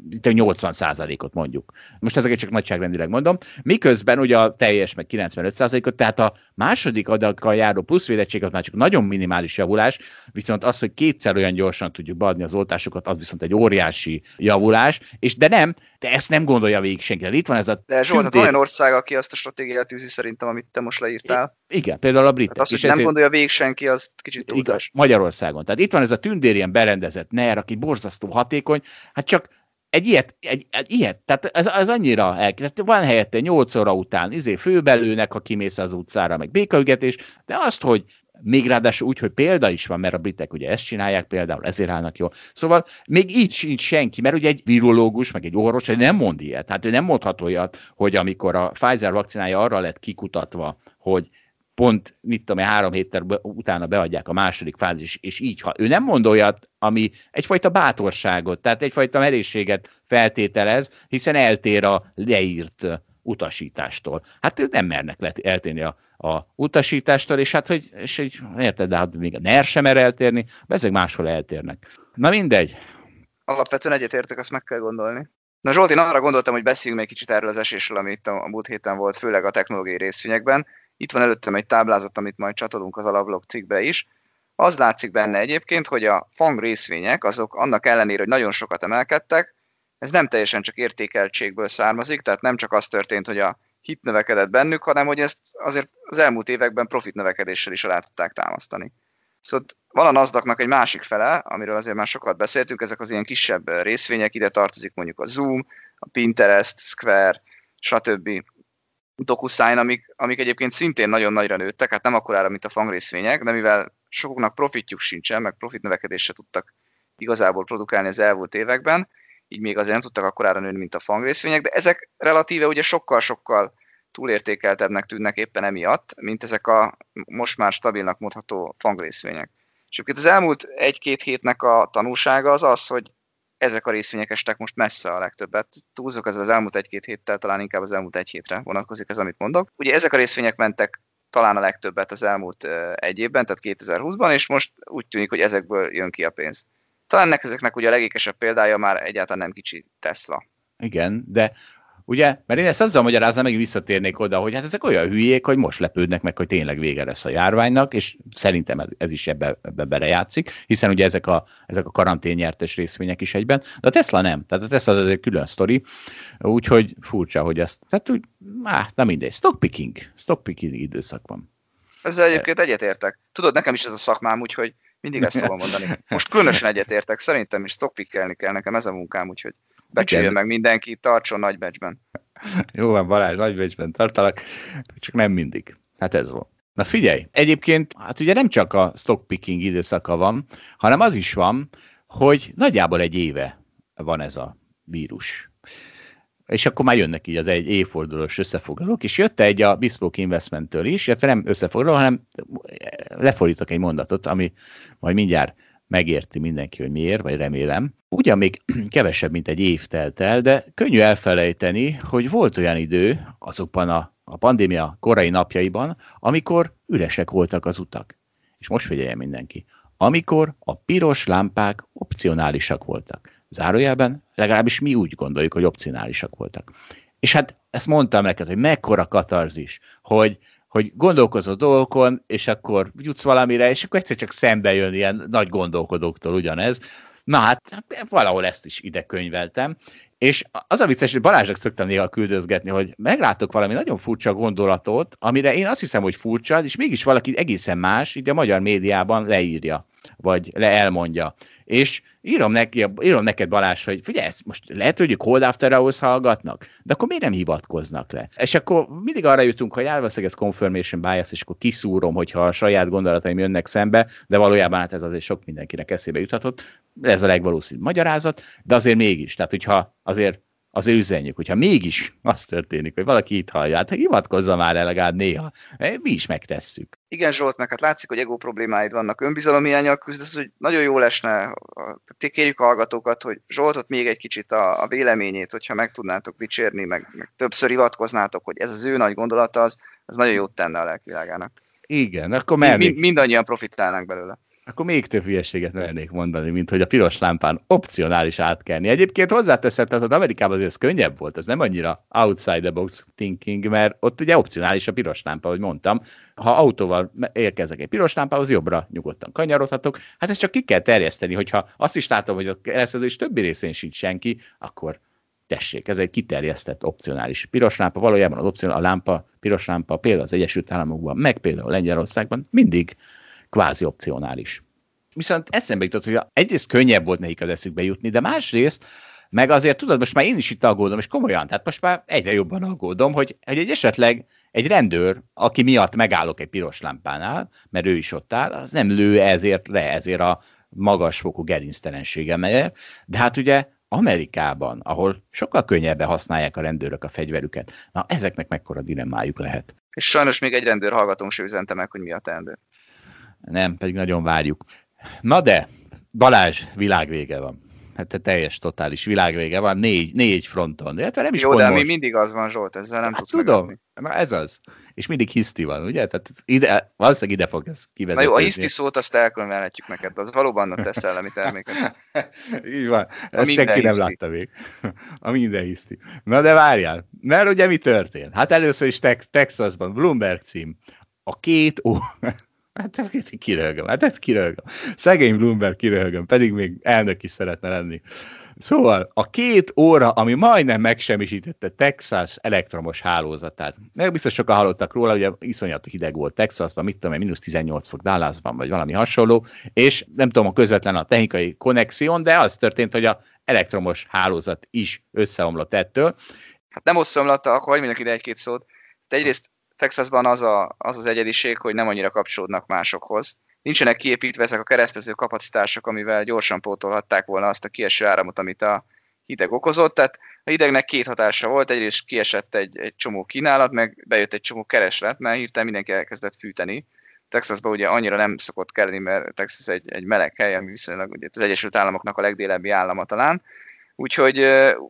itt nyolcvan százalékot mondjuk. Most ezeket csak nagyságrendileg mondom, miközben ugye a teljes meg kilencvenöt százalékot, tehát a második adakkal járó plusz védettség az már csak nagyon minimális javulás, viszont az, hogy kétszer olyan gyorsan tudjuk beadni az oltásokat, az viszont egy óriási javulás, és de nem, de ezt nem gondolja végig senki. Itt van ez a... De Zsolt, tündér... olyan ország, aki azt a stratégiát tűzi szerintem, amit te most leírtál. I- igen, például a britek. Hát azt, és nem ezért... gondolja végig senki, az kicsit túlzás. Magyarországon. Tehát itt van ez a tündérien berend ner, aki borzasztó hatékony, hát csak egy ilyet, egy, egy ilyet, tehát ez, ez annyira elképesztő. Van helyette nyolc óra után izé főbelőnek, ha kimész az utcára, meg békaügetés, de azt, hogy még ráadásul úgy, hogy példa is van, mert a britek ugye ezt csinálják például, ezért állnak jól. Szóval még így sincs senki, mert ugye egy virológus, meg egy orvos nem mond ilyet. Hát ő nem mondhat olyat, hogy amikor a Pfizer vakcinája arra lett kikutatva, hogy pont, mit tudom, három héttel utána beadják a második fázis, és így, ha ő nem mond olyat, ami egyfajta bátorságot, tehát egyfajta merészséget feltételez, hiszen eltér a leírt utasítástól. Hát ők nem mernek eltérni a, a utasítástól, és hát, hogy, és hogy érted, de hát még a NER sem mer eltérni, ezek máshol eltérnek. Na mindegy. Alapvetően egyetértek, azt meg kell gondolni. Na Zsolt, én arra gondoltam, hogy beszéljünk még kicsit erről az esésről, ami itt a, a múlt héten volt, főleg a technológiai részvényekben. Itt van előttem egy táblázat, amit majd csatolunk az alapblog cikkbe is. Az látszik benne egyébként, hogy a FANG részvények, azok annak ellenére, hogy nagyon sokat emelkedtek, ez nem teljesen csak értékeltségből származik, tehát nem csak az történt, hogy a hit növekedett bennük, hanem hogy ezt azért az elmúlt években profit növekedéssel is alá tudták támasztani. Szóval van a NASDAQ-nak egy másik fele, amiről azért már sokat beszéltünk, ezek az ilyen kisebb részvények, ide tartozik mondjuk a Zoom, a Pinterest, Square, stb. DocuSign, amik, amik egyébként szintén nagyon nagyra nőttek, hát nem akkorára, mint a FANG részvények, de mivel sokoknak profitjuk sincsen, meg profit növekedésre tudtak igazából produkálni az elmúlt években, így még azért nem tudtak akkorára nőni, mint a FANG részvények, de ezek relatíve ugye sokkal-sokkal túlértékeltebbnek tűnnek éppen emiatt, mint ezek a most már stabilnak mondható FANG részvények. És egyébként az elmúlt egy-két hétnek a tanulsága az az, hogy ezek a részvények estek most messze a legtöbbet. Túlzok ez az elmúlt egy-két héttel, talán inkább az elmúlt egy hétre vonatkozik ez, amit mondok. Ugye ezek a részvények mentek talán a legtöbbet az elmúlt egy évben, tehát kétezerhúszban, és most úgy tűnik, hogy ezekből jön ki a pénz. Talán ezeknek ugye a legékesebb példája már egyáltalán nem kicsi Tesla. Igen, de ugye, mert én ezt azzal magyarázom, meg visszatérnék oda, hogy hát ezek olyan hülyék, hogy most lepődnek meg, hogy tényleg vége lesz a járványnak, és szerintem ez is ebbe, ebbe belejátszik, hiszen ugye ezek a, ezek a karanténnyertes részvények is egyben, de a Tesla nem, tehát a Tesla az azért külön sztori, úgyhogy furcsa, hogy ezt, tehát úgy, áh, na mindegy, stock picking, stock picking időszak van. Ezzel egyébként egyetértek. Tudod, nekem is ez a szakmám, úgyhogy mindig ezt szólom mondani. Most különösen egyetértek, szerintem is stock pickelni kell, nekem ez a munkám, úgyhogy becsüljön meg mindenki, tartson nagy becsben. Jó van, Balázs, nagy becsben tartalak, csak nem mindig. Hát ez volt. Na figyelj, egyébként hát ugye nem csak a stockpicking időszaka van, hanem az is van, hogy nagyjából egy éve van ez a vírus. És akkor már jönnek így az egy évfordulós összefoglalók, és jött egy a Bespoke Investment-től is, illetve nem összefoglaló, hanem lefordítok egy mondatot, ami majd mindjárt megérti mindenki, hogy miért, vagy remélem. Ugyan még kevesebb, mint egy év telt el, de könnyű elfelejteni, hogy volt olyan idő azokban a, a pandémia korai napjaiban, amikor üresek voltak az utak. És most figyeljen mindenki. Amikor a piros lámpák opcionálisak voltak. Zárójelben legalábbis mi úgy gondoljuk, hogy opcionálisak voltak. És hát ezt mondtam neked, hogy mekkora katarzis, hogy hogy gondolkozol dolgokon, és akkor jutsz valamire, és akkor egyszer csak szembe jön ilyen nagy gondolkodóktól ugyanez. Na hát, valahol ezt is ide könyveltem. És az a vicces, hogy Balázsnak szoktam néha küldözgetni, hogy meglátok valami nagyon furcsa gondolatot, amire én azt hiszem, hogy furcsa, és mégis valaki egészen más, így a magyar médiában leírja, vagy le elmondja. És írom, neki, írom neked, Balázs, hogy figyelj, most lehet, hogy ők Hold After-hoz hallgatnak, de akkor miért nem hivatkoznak le? És akkor mindig arra jutunk, hogy elveszeg ez confirmation bias, és akkor kiszúrom, hogyha a saját gondolataim jönnek szembe, de valójában hát ez azért sok mindenkinek eszébe juthatott, ez a legvalószínűbb magyarázat, de azért mégis, tehát hogyha azért azért üzenjük, hogyha mégis az történik, hogy valaki itt hallja, hát hivatkozza már el legalább néha, mi is megtesszük. Igen, Zsolt, meg hát látszik, hogy ego problémáid vannak, önbizalomhiánnyal küzdesz, hogy nagyon jól esne, kérjük a hallgatókat, hogy Zsoltot még egy kicsit a, a véleményét, hogyha meg tudnátok dicsérni, meg, meg többször hivatkoznátok, hogy ez az ő nagy gondolata, az, az nagyon jót tenne a lelkivilágának. Igen, akkor mi, mind, mindannyian profitálnánk belőle. Akkor még több hülyeséget mernék mondani, mint hogy a piros lámpán opcionális átkelni. Egyébként hozzáteszed, tehát az Amerikában azért ez könnyebb volt, ez nem annyira outside the box thinking, mert ott ugye opcionális a piros lámpa, ahogy mondtam. Ha autóval érkezek egy piros lámpához, jobbra nyugodtan kanyarodhatok. Hát ezt csak ki kell terjeszteni, hogyha azt is látom, hogy a keresztezés többi részén sincs senki, akkor tessék, ez egy kiterjesztett opcionális piros lámpa. Valójában az opcionális a lámpa, piros lámpa például az Egyesült Államokban, meg például Lengyelországban mindig kvázi opcionális. Viszont eszembe jutott, hogy egyrészt könnyebb volt nekik az eszükbe jutni, de másrészt, meg azért tudod, most már én is itt aggódom, és komolyan, tehát most már egyre jobban aggódom, hogy, hogy egy esetleg egy rendőr, aki miatt megállok egy piros lámpánál, mert ő is ott áll, az nem lő ezért le, ezért a magasfokú gerinctelensége megy. De hát ugye Amerikában, ahol sokkal könnyebben használják a rendőrök a fegyverüket, na ezeknek mekkora dilemmájuk lehet. És sajnos még egy rendőr hallgatónk se üzente meg, hogy mi a teendő. Nem, pedig nagyon várjuk. Na de, Balázs, világvége van. Hát te teljes, totális világvége van, négy, négy fronton. Hát nem is jó, de mi mindig az van, Zsolt, ezzel nem hát, tudsz tudom, megadni. Na ez az. És mindig hiszti van, ugye? Tehát ide, valószínűleg ide fog ez kivezetni. Na jó, a hiszti szót azt elkönyvelhetjük neked, de az valóban a te szellemi terméket. Így van, ezt senki nem látta még. A minden hiszti. Na de várjál, mert ugye mi történt? Hát először is Tex- Texasban, Bloomberg cím, a két ó... Hát kiröhögöm, hát ezt kiröhögöm. Szegény Bloomberg kiröhögöm, pedig még elnök is szeretne lenni. Szóval a két óra, ami majdnem megsemmisítette Texas elektromos hálózatát. Meg biztos sokan hallottak róla, ugye iszonyat hideg volt Texasban, mit tudom én, mínusz tizennyolc fok Dallasban, vagy valami hasonló, és nem tudom, a közvetlen a technikai konnexión, de az történt, hogy az elektromos hálózat is összeomlott ettől. Hát nem összeomlatta, akkor hagyj ide egy-két szót. De egyrészt Texasban az, a, az az egyediség, hogy nem annyira kapcsolódnak másokhoz. Nincsenek kiépítve ezek a keresztező kapacitások, amivel gyorsan pótolhatták volna azt a kieső áramot, amit a hideg okozott. Tehát a hidegnek két hatása volt, egyrészt kiesett egy, egy csomó kínálat, meg bejött egy csomó kereslet, mert hirtelen mindenki elkezdett fűteni. Texasban ugye annyira nem szokott kelleni, mert Texas egy, egy meleg hely, ami viszonylag ugye az Egyesült Államoknak a legdélebbi állama talán. Úgyhogy,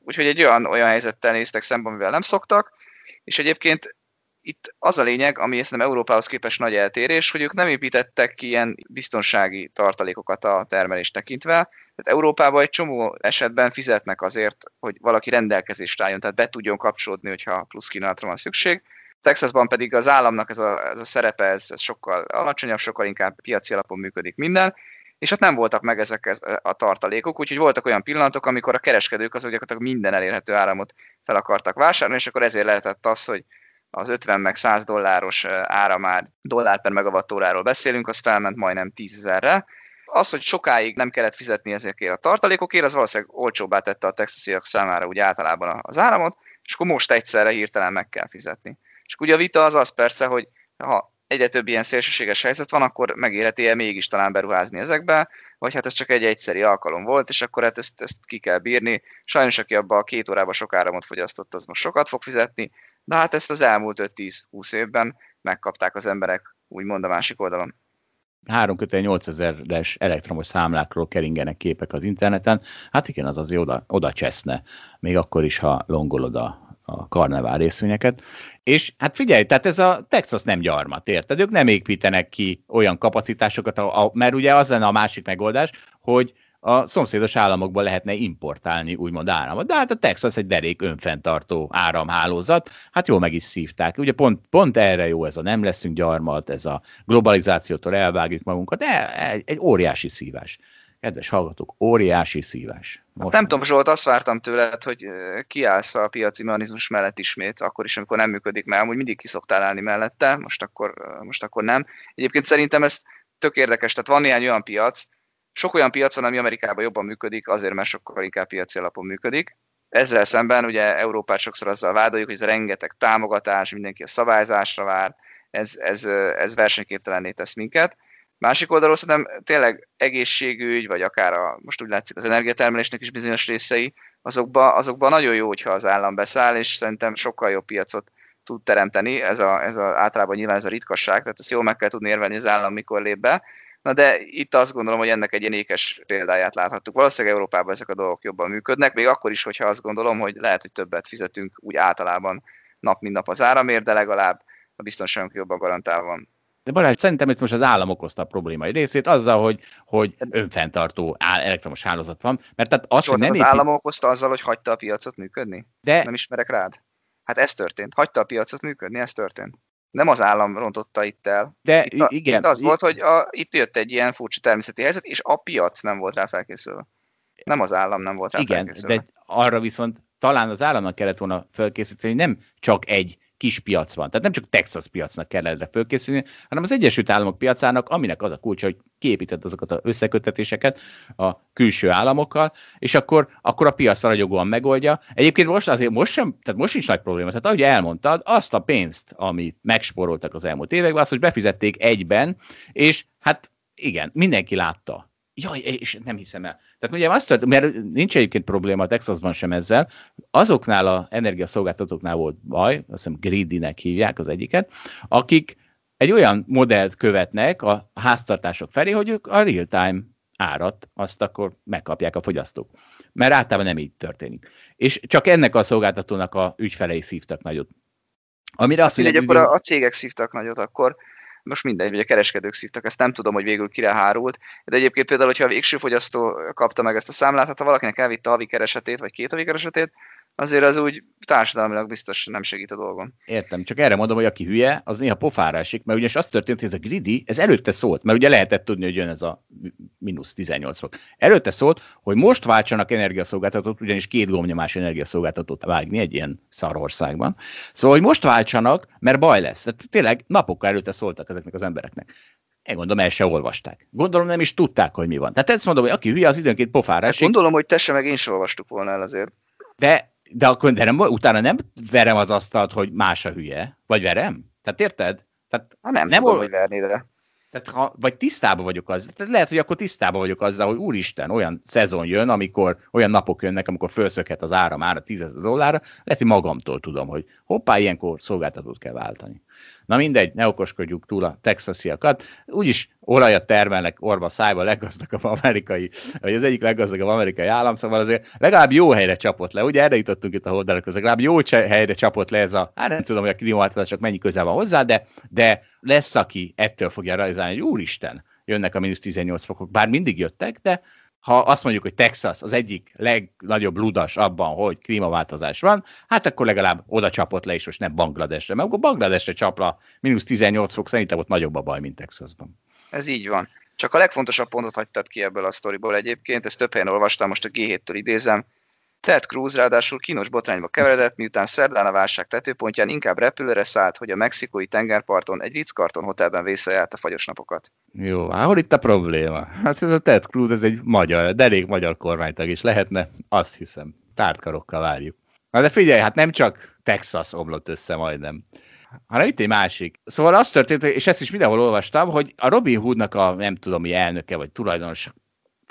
úgyhogy egy olyan, olyan helyzettel néztek szemben, amivel nem szoktak, és egyébként itt az a lényeg, ami szerintem Európához képest nagy eltérés, hogy ők nem építettek ki ilyen biztonsági tartalékokat a termelést tekintve. Tehát Európában egy csomó esetben fizetnek azért, hogy valaki rendelkezésre álljon, tehát be tudjon kapcsolódni, hogyha plusz kínálatra van szükség. Texasban pedig az államnak ez a, ez a szerepe ez, ez sokkal alacsonyabb, sokkal inkább piaci alapon működik minden, és ott nem voltak meg ezek a tartalékok, úgyhogy voltak olyan pillanatok, amikor a kereskedők azok gyakorlatilag minden elérhető áramot fel akartak vásárolni, és akkor ezért lehetett az, hogy az ötven meg száz dolláros ára már dollár per megavattóráról beszélünk, az felment majdnem tízezerre. Az, hogy sokáig nem kellett fizetni ezekért a tartalékokért, az valószínűleg olcsóbbá tette a texasiak számára úgy általában az áramot, és akkor most egyszerre hirtelen meg kell fizetni. És ugye a vita az az persze, hogy ha egyre több ilyen szélsőséges helyzet van, akkor megérheti-e mégis talán beruházni ezekbe, vagy hát ez csak egy egyszeri alkalom volt, és akkor hát ezt, ezt ki kell bírni. Sajnos, aki abban a két órában sok áramot fogyasztott, az most sokat fog fizetni, de hát ezt az elmúlt öt-tíz-húsz évben megkapták az emberek, úgymond a másik oldalon. három egész nyolcezer elektromos számlákról keringenek képek az interneten. Hát igen, az azért oda, oda cseszne, még akkor is, ha longolod a, a karnevál részvényeket. És hát figyelj, tehát ez a Texas nem gyarmat, érted? Ők nem építenek ki olyan kapacitásokat, a, a, mert ugye az lenne a másik megoldás, hogy a szomszédos államokból lehetne importálni úgymond áramot. De hát a Texas egy derék önfenntartó áramhálózat, hát jól meg is szívták. Ugye pont, pont erre jó ez a nem leszünk gyarmat, ez a globalizációtól elvágjuk magunkat, de egy óriási szívás. Kedves hallgatók, óriási szívás. Hát nem tudom, Zsolt, azt vártam tőled, hogy kiállsz a piaci mechanizmus mellett ismét, akkor is, amikor nem működik, mert amúgy mindig kiszoktál állni mellette, most akkor, most akkor nem. Egyébként szerintem ez tök érdekes, tehát van néhány olyan piac, sok olyan piac van, ami Amerikában jobban működik, azért mert sokkal inkább piaci alapon működik. Ezzel szemben ugye Európát sokszor azzal vádoljuk, hogy ez rengeteg támogatás, mindenki a szabályzásra vár, ez, ez, ez versenyképtelenné tesz minket. Másik oldalról szerintem tényleg egészségügy, vagy akár a, most úgy látszik az energiatermelésnek is bizonyos részei, azokban azokba nagyon jó, hogyha az állam beszáll, és szerintem sokkal jobb piacot tud teremteni. Ez, a, ez a, általában nyilván ez a ritkasság, tehát ezt jól meg kell tudni érvelni, az állam mikor lép be. Na de itt azt gondolom, hogy ennek egy ilyen ékes példáját láthattuk. Valószínűleg Európában ezek a dolgok jobban működnek, még akkor is, hogyha azt gondolom, hogy lehet, hogy többet fizetünk úgy általában nap mint nap az áramért, de legalább a biztonságunk jobban garantálva van. De Balázs, szerintem itt most az állam okozta a problémai részét azzal, hogy, hogy önfenntartó elektromos hálózat van. Mert tehát az, Zsolt, hogy nem az állam okozta azzal, hogy hagyta a piacot működni? De... Nem ismerek rád. Hát ez történt. Hagyta a piacot működni, ez történt. Nem az állam rontotta itt el. De itt a, igen. Itt az itt... volt, hogy a, itt jött egy ilyen furcsa természeti helyzet, és a piac nem volt rá felkészülve. Nem az állam nem volt rá igen, felkészülve. Igen, de arra viszont talán az államnak kellett volna felkészíteni, nem csak egy kis piac van. Tehát nem csak Texas piacnak kell erre fölkészülni, hanem az Egyesült Államok piacának, aminek az a kulcsa, hogy kiépített azokat az összeköttetéseket a külső államokkal, és akkor, akkor a piacra ragyogóan megoldja. Egyébként most azért most sem, tehát most nincs nagy probléma. Tehát ahogy elmondtad, azt a pénzt, amit megspóroltak az elmúlt években, azt most befizették egyben, és hát igen, mindenki látta. Jaj, és nem hiszem el. Tehát ugye azt történt, mert nincs egyébként probléma a Texasban sem ezzel, azoknál az energiaszolgáltatóknál volt baj, azt hiszem greedy-nek hívják az egyiket, akik egy olyan modellt követnek a háztartások felé, hogy ők a real-time árat azt akkor megkapják a fogyasztók. Mert általában nem így történik. És csak ennek a szolgáltatónak a ügyfelei szívtak nagyot. Amire azt, hát, hogy akkor a cégek szívtak nagyot, akkor most mindegy, vagy a kereskedők szívtak, ezt nem tudom, hogy végül kire hárult, de egyébként például, hogyha a végső fogyasztó kapta meg ezt a számlát, hát ha valakinek elvitte a havi keresetét, vagy két havi keresetét, azért az úgy társadalmilag biztos nem segít a dolgon. Értem, csak erre mondom, hogy aki hülye, az néha pofára esik, mert ugyanis az történt, hogy ez a greedy, ez előtte szólt, mert ugye lehetett tudni, hogy jön ez a mínusz tizennyolc fok. Előtte szólt, hogy most váltsanak energiaszolgáltatót, ugyanis két gombnyomás energiaszolgáltatót vágni egy ilyen szarországban. Szóval, hogy most váltsanak, mert baj lesz. Tehát tényleg napokkal előtte szóltak ezeknek az embereknek. Én gondolom, el se olvasták. Gondolom, nem is tudták, hogy mi van. Tehát ezt mondom, hogy aki hülye, az időnként pofára esik. Gondolom, hogy te se meg én sem olvastuk volna el azért. De De akkor verem, utána nem verem az asztalt, hogy más a hülye, vagy verem? Tehát érted? Tehát ha nem, nem tudom, ol... hogy verni, de... Tehát ha, vagy tisztában vagyok azzal, tehát lehet, hogy akkor tisztában vagyok azzal, hogy úristen, olyan szezon jön, amikor olyan napok jönnek, amikor felszökhet az áram ára tízezer dollárra, lehet, hogy magamtól tudom, hogy hoppá, ilyenkor szolgáltatót kell váltani. Na mindegy, ne okoskodjuk túl a texasiakat, úgyis olajat termelnek orva szájba, leggazdagabb amerikai, vagy az egyik leggazdagabb amerikai állam, szóval azért legalább jó helyre csapott le, ugye erre jutottunk itt a Hold alapkezelő, legalább jó helyre csapott le ez a, hát nem tudom, hogy a klímaváltozásnak mennyi közel van hozzá, de, de lesz, aki ettől fogja realizálni, hogy úristen, jönnek a mínusz tizennyolc fokok, bár mindig jöttek, de ha azt mondjuk, hogy Texas az egyik legnagyobb ludas abban, hogy klímaváltozás van, hát akkor legalább oda csapott le, és most nem Bangladesre, mert akkor Bangladesre csapla mínusz tizennyolc fok, szerintem ott nagyobb a baj, mint Texasban. Ez így van. Csak a legfontosabb pontot hagytad ki ebből a sztoriból egyébként, ezt több helyen olvastam, most a gé héttől idézem. Ted Cruz ráadásul kínos botrányba keveredett, miután szerdán a válság tetőpontján inkább repülőre szállt, hogy a mexikói tengerparton egy Ritz-Carlton hotelben vészeljárt a fagyos napokat. Jó, ahol itt a probléma? Hát ez a Ted Cruz, ez egy magyar, derék magyar kormánytag is lehetne, azt hiszem, tártkarokkal várjuk. Na de figyelj, hát nem csak Texas omlott össze majdnem, hanem itt egy másik. Szóval az történt, és ezt is mindenhol olvastam, hogy a Robin Hoodnak a nem tudom mi elnöke vagy tulajdonos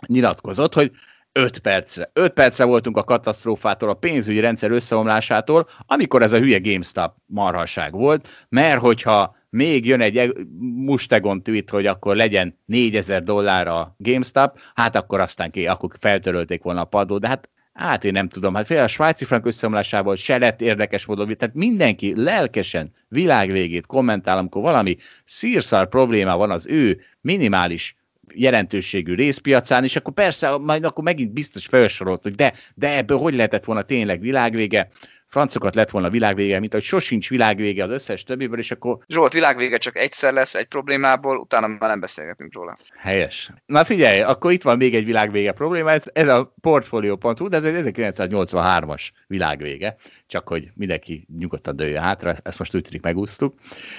nyilatkozott, hogy Öt percre. Öt percre voltunk a katasztrófától, a pénzügyi rendszer összeomlásától, amikor ez a hülye GameStop marhaság volt, mert hogyha még jön egy mustegon tweet, hogy akkor legyen négyezer dollár a GameStop, hát akkor aztán ki, akkor feltörölték volna a padlót, de hát hát én nem tudom, hát félre a svájci frank összeomlásával se lett érdekes módon, tehát mindenki lelkesen világvégét kommentál, amikor valami szírszar probléma van az ő minimális jelentőségű részpiacán, és akkor persze, majd akkor megint biztos felsorolt, hogy de, de ebből hogy lehetett volna tényleg világvége, francokat lett volna világvége, mint ahogy sosincs világvége az összes többiből, és akkor... Zsolt, világvége csak egyszer lesz egy problémából, utána már nem beszélgetünk róla. Helyes. Na figyelj, akkor itt van még egy világvége probléma, ez, ez a portfolio pont hu, de ez egy ezerkilencszáznyolcvanhármas világvége, csak hogy mindenki nyugodtan dőljön hátra, ezt most úgy tűnik megúsztuk.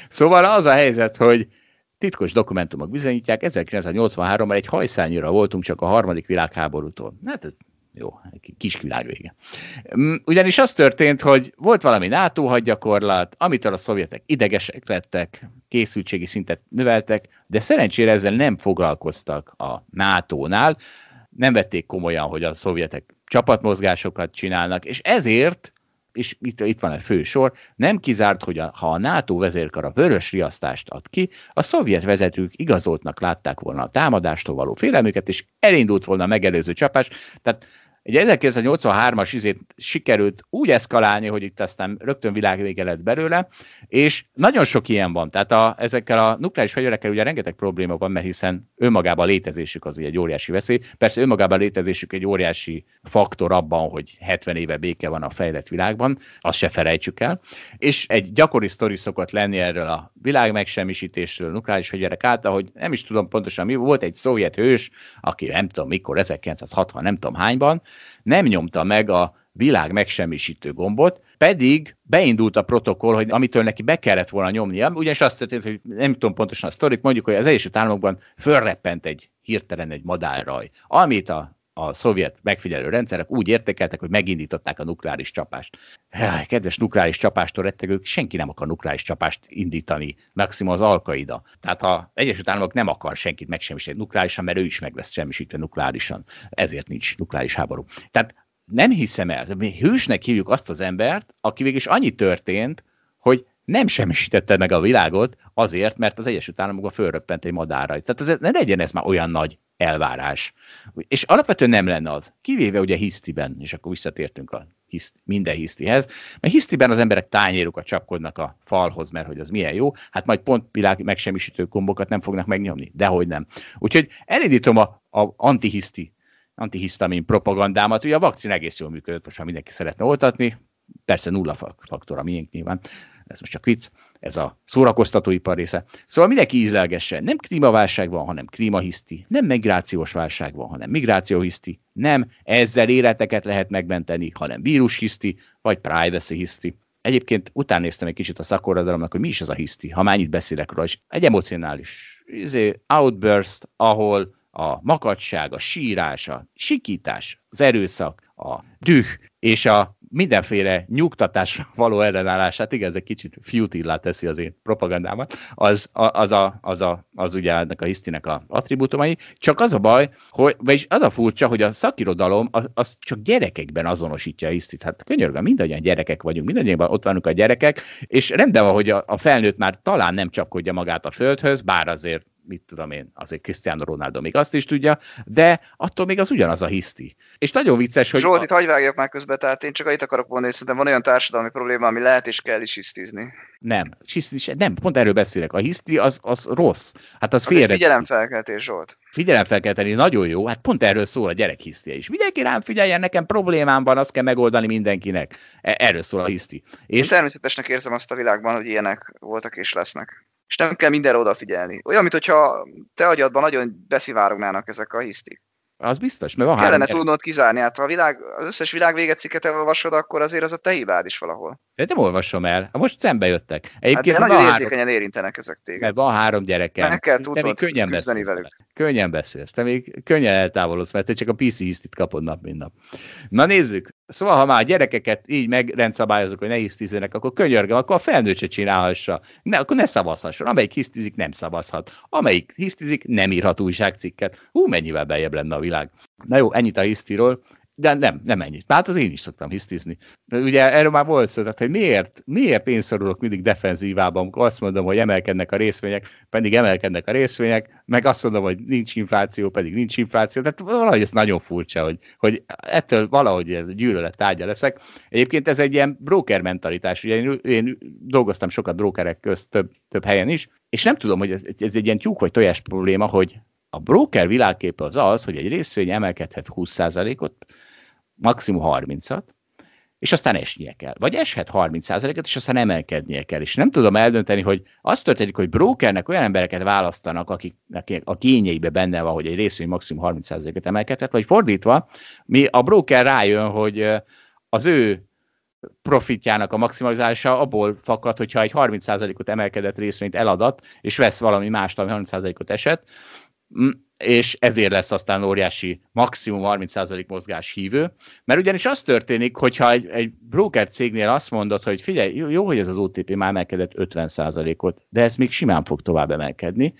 Szóval az a helyzet, hogy titkos dokumentumok bizonyítják, ezerkilencszáznyolcvanháromban egy hajszányira voltunk csak a harmadik világháborútól. Hát jó, kis világvége. Ugyanis az történt, hogy volt valami NATO hadgyakorlat, amitől a szovjetek idegesek lettek, készültségi szintet növeltek, de szerencsére ezzel nem foglalkoztak a nátónál, nem vették komolyan, hogy a szovjetek csapatmozgásokat csinálnak, és ezért, és itt, itt van egy fő sor, nem kizárt, hogy a, ha a NATO vezérkara vörös riasztást ad ki, a szovjet vezetők igazoltnak látták volna a támadástól való félelmüket, és elindult volna a megelőző csapás. Tehát egy ezerkilencszáznyolcvanhármas izét sikerült úgy eszkalálni, hogy itt aztán rögtön világvége lett belőle, és nagyon sok ilyen van. Tehát a, ezekkel a nukleáris fegyverekkel ugye rengeteg probléma van, mert hiszen önmagában a létezésük az ugye egy óriási veszély. Persze önmagában a létezésük egy óriási faktor abban, hogy hetven éve béke van a fejlett világban, azt se felejtsük el. És egy gyakori sztori szokott lenni erről a világ megsemmisítésről, nukleáris fegyverek által, hogy nem is tudom pontosan mi, volt egy szovjet hős, aki nem tudom mikor, ezerkilencszázhatvan, nem tudom hányban, nem nyomta meg a világ megsemmisítő gombot, pedig beindult a protokoll, hogy amitől neki be kellett volna nyomnia, ugyanis azt történt, hogy nem tudom pontosan a sztorik, mondjuk, hogy az Egyesült Államokban fölreppent egy hirtelen egy madárraj, amit a, a szovjet megfigyelő rendszerek úgy értékeltek, hogy megindították a nukleáris csapást. Kedves nukleáris csapástól rettegők, senki nem akar nukleáris csapást indítani, maximum az Al-Qaida. Tehát ha Egyesült Államok nem akar senkit megsemmisíteni nukleárisan, mert ő is meg lesz semmisítve nukleárisan. Ezért nincs nukleáris háború. Tehát nem hiszem el, mi hősnek hívjuk azt az embert, aki végig is annyi történt, hogy nem semmisítette meg a világot azért, mert az Egyesült Államokban fölröppent egy madárraj. Tehát ez, ne legyen ez már olyan nagy elvárás. És alapvetően nem lenne az. Kivéve ugye hisztiben, és akkor visszatértünk a hiszt, minden hisztihez, mert hisztiben az emberek tányérukat csapkodnak a falhoz, mert hogy az milyen jó, hát majd pont világ megsemmisítő gombokat nem fognak megnyomni. Dehogy nem. Úgyhogy elindítom a, a antihiszti, antihisztamin propagandámat. Ugye a vakcina egész jól működött, most ha mindenki szeretne oltatni, persze nulla faktor a miénk nyilván, ez most csak vicc, ez a szórakoztatóipar része. Szóval mindenki ízlelgesse, nem klímaválság van, hanem klímahiszti, nem migrációs válság van, hanem migrációhiszti, nem ezzel életeket lehet megmenteni, hanem vírushiszti, vagy privacy hiszti. Egyébként után néztem egy kicsit a szakorradalomnak, hogy mi is az a hiszti, ha már ennyit beszélek róla, és egy emocionális outburst, ahol a makacság, a sírás, a sikítás, az erőszak, a düh és a mindenféle nyugtatásra való ellenállását, igen, ez egy kicsit fiútillá teszi az én propagandámat, az, az, a, az, a, az ugye ennek a hisztinek a attribútumai, csak az a baj, hogy, vagyis az a furcsa, hogy a szakirodalom az, az csak gyerekekben azonosítja a hisztit. Hát könyörgöm, mindannyian gyerekek vagyunk, mindannyian ott vannak a gyerekek, és rendben van, hogy a, a felnőtt már talán nem csapkodja magát a földhöz, bár azért mit tudom én, azért Cristiano Ronaldo még azt is tudja, de attól még az ugyanaz a hiszti. És nagyon vicces, hogy... Zsolt, a... itt hagyj vágjak már közbe, tehát én csak itt akarok mondani, hogy szerintem van olyan társadalmi probléma, ami lehet és kell is hisztizni. Nem, nem, pont erről beszélek. A hiszti az, az rossz. Hát az, az félre... Figyelemfelkeltés, Zsolt. Figyelemfelkelteni nagyon jó, hát pont erről szól a gyerek hisztia is. Mindenki rám figyeljen, nekem problémám van, azt kell megoldani mindenkinek. Erről szól a hiszti. És... természetesnek érzem azt a világban, hogy ilyenek voltak és lesznek. És nem kell mindenre odafigyelni. Olyan, mintha te agyadban nagyon beszivárognának ezek a hisztik. Az biztos, mert van három gyerek. Kellene tudnod kizárni, hát ha a világ, az összes világvége cikket elolvasod, akkor azért az a te hibád is valahol. De nem olvasom el, most szembe jöttek. Egyébként hát, de nagyon érzékenyen három... érintenek ezek téged. Mert van három gyerekem. Meg kell tudnod könnyen küzdeni velük. Könnyen beszélsz, te még könnyen eltávolodsz, mert te csak a pé cé hisztit kapod nap, mint nap. Na nézzük, szóval ha már a gyerekeket így megrendszabályozok, hogy ne hisztizzenek, akkor könyörgöm, akkor a felnőtt se csinálhassa. Ne, akkor ne szavazhasson. Amelyik hisztizik, nem szavazhat. Amelyik hisztizik, nem írhat újságcikket. Hú, mennyivel beljebb lenne a világ. Na jó, ennyit a hisztiról, de nem, nem ennyit. Hát az én is szoktam hisztizni. De ugye erről már volt szó, tehát, hogy miért, miért én szorulok mindig defenzívába, amikor azt mondom, hogy emelkednek a részvények, pedig emelkednek a részvények, meg azt mondom, hogy nincs infláció, pedig nincs infláció. Tehát valahogy ez nagyon furcsa, hogy, hogy ettől valahogy gyűlölet tárgya leszek. Egyébként ez egy ilyen broker mentalitás. Ugye én, én dolgoztam sokat brokerek közt több, több helyen is, és nem tudom, hogy ez, ez egy ilyen tyúk vagy tojás probléma, hogy A broker világképe az az, hogy egy részvény emelkedhet húsz százalékot, maximum harmincat, és aztán esnie kell. Vagy eshet harminc százalékot, és aztán emelkednie kell. És nem tudom eldönteni, hogy az történik, hogy brokernek olyan embereket választanak, akiknek a kényeibe benne van, hogy egy részvény maximum harminc százalékot emelkedhet, vagy fordítva, mi a broker rájön, hogy az ő profitjának a maximalizálása abból fakad, hogyha egy harminc százalékot emelkedett részvényt eladat, és vesz valami mást, ami harminc százalékot esett, és ezért lesz aztán óriási maximum harminc százalék mozgás hívő, mert ugyanis az történik, hogyha egy, egy broker cégnél azt mondod, hogy figyelj, jó, hogy ez az o té pé már emelkedett ötven százalékot, de ez még simán fog tovább emelkedni,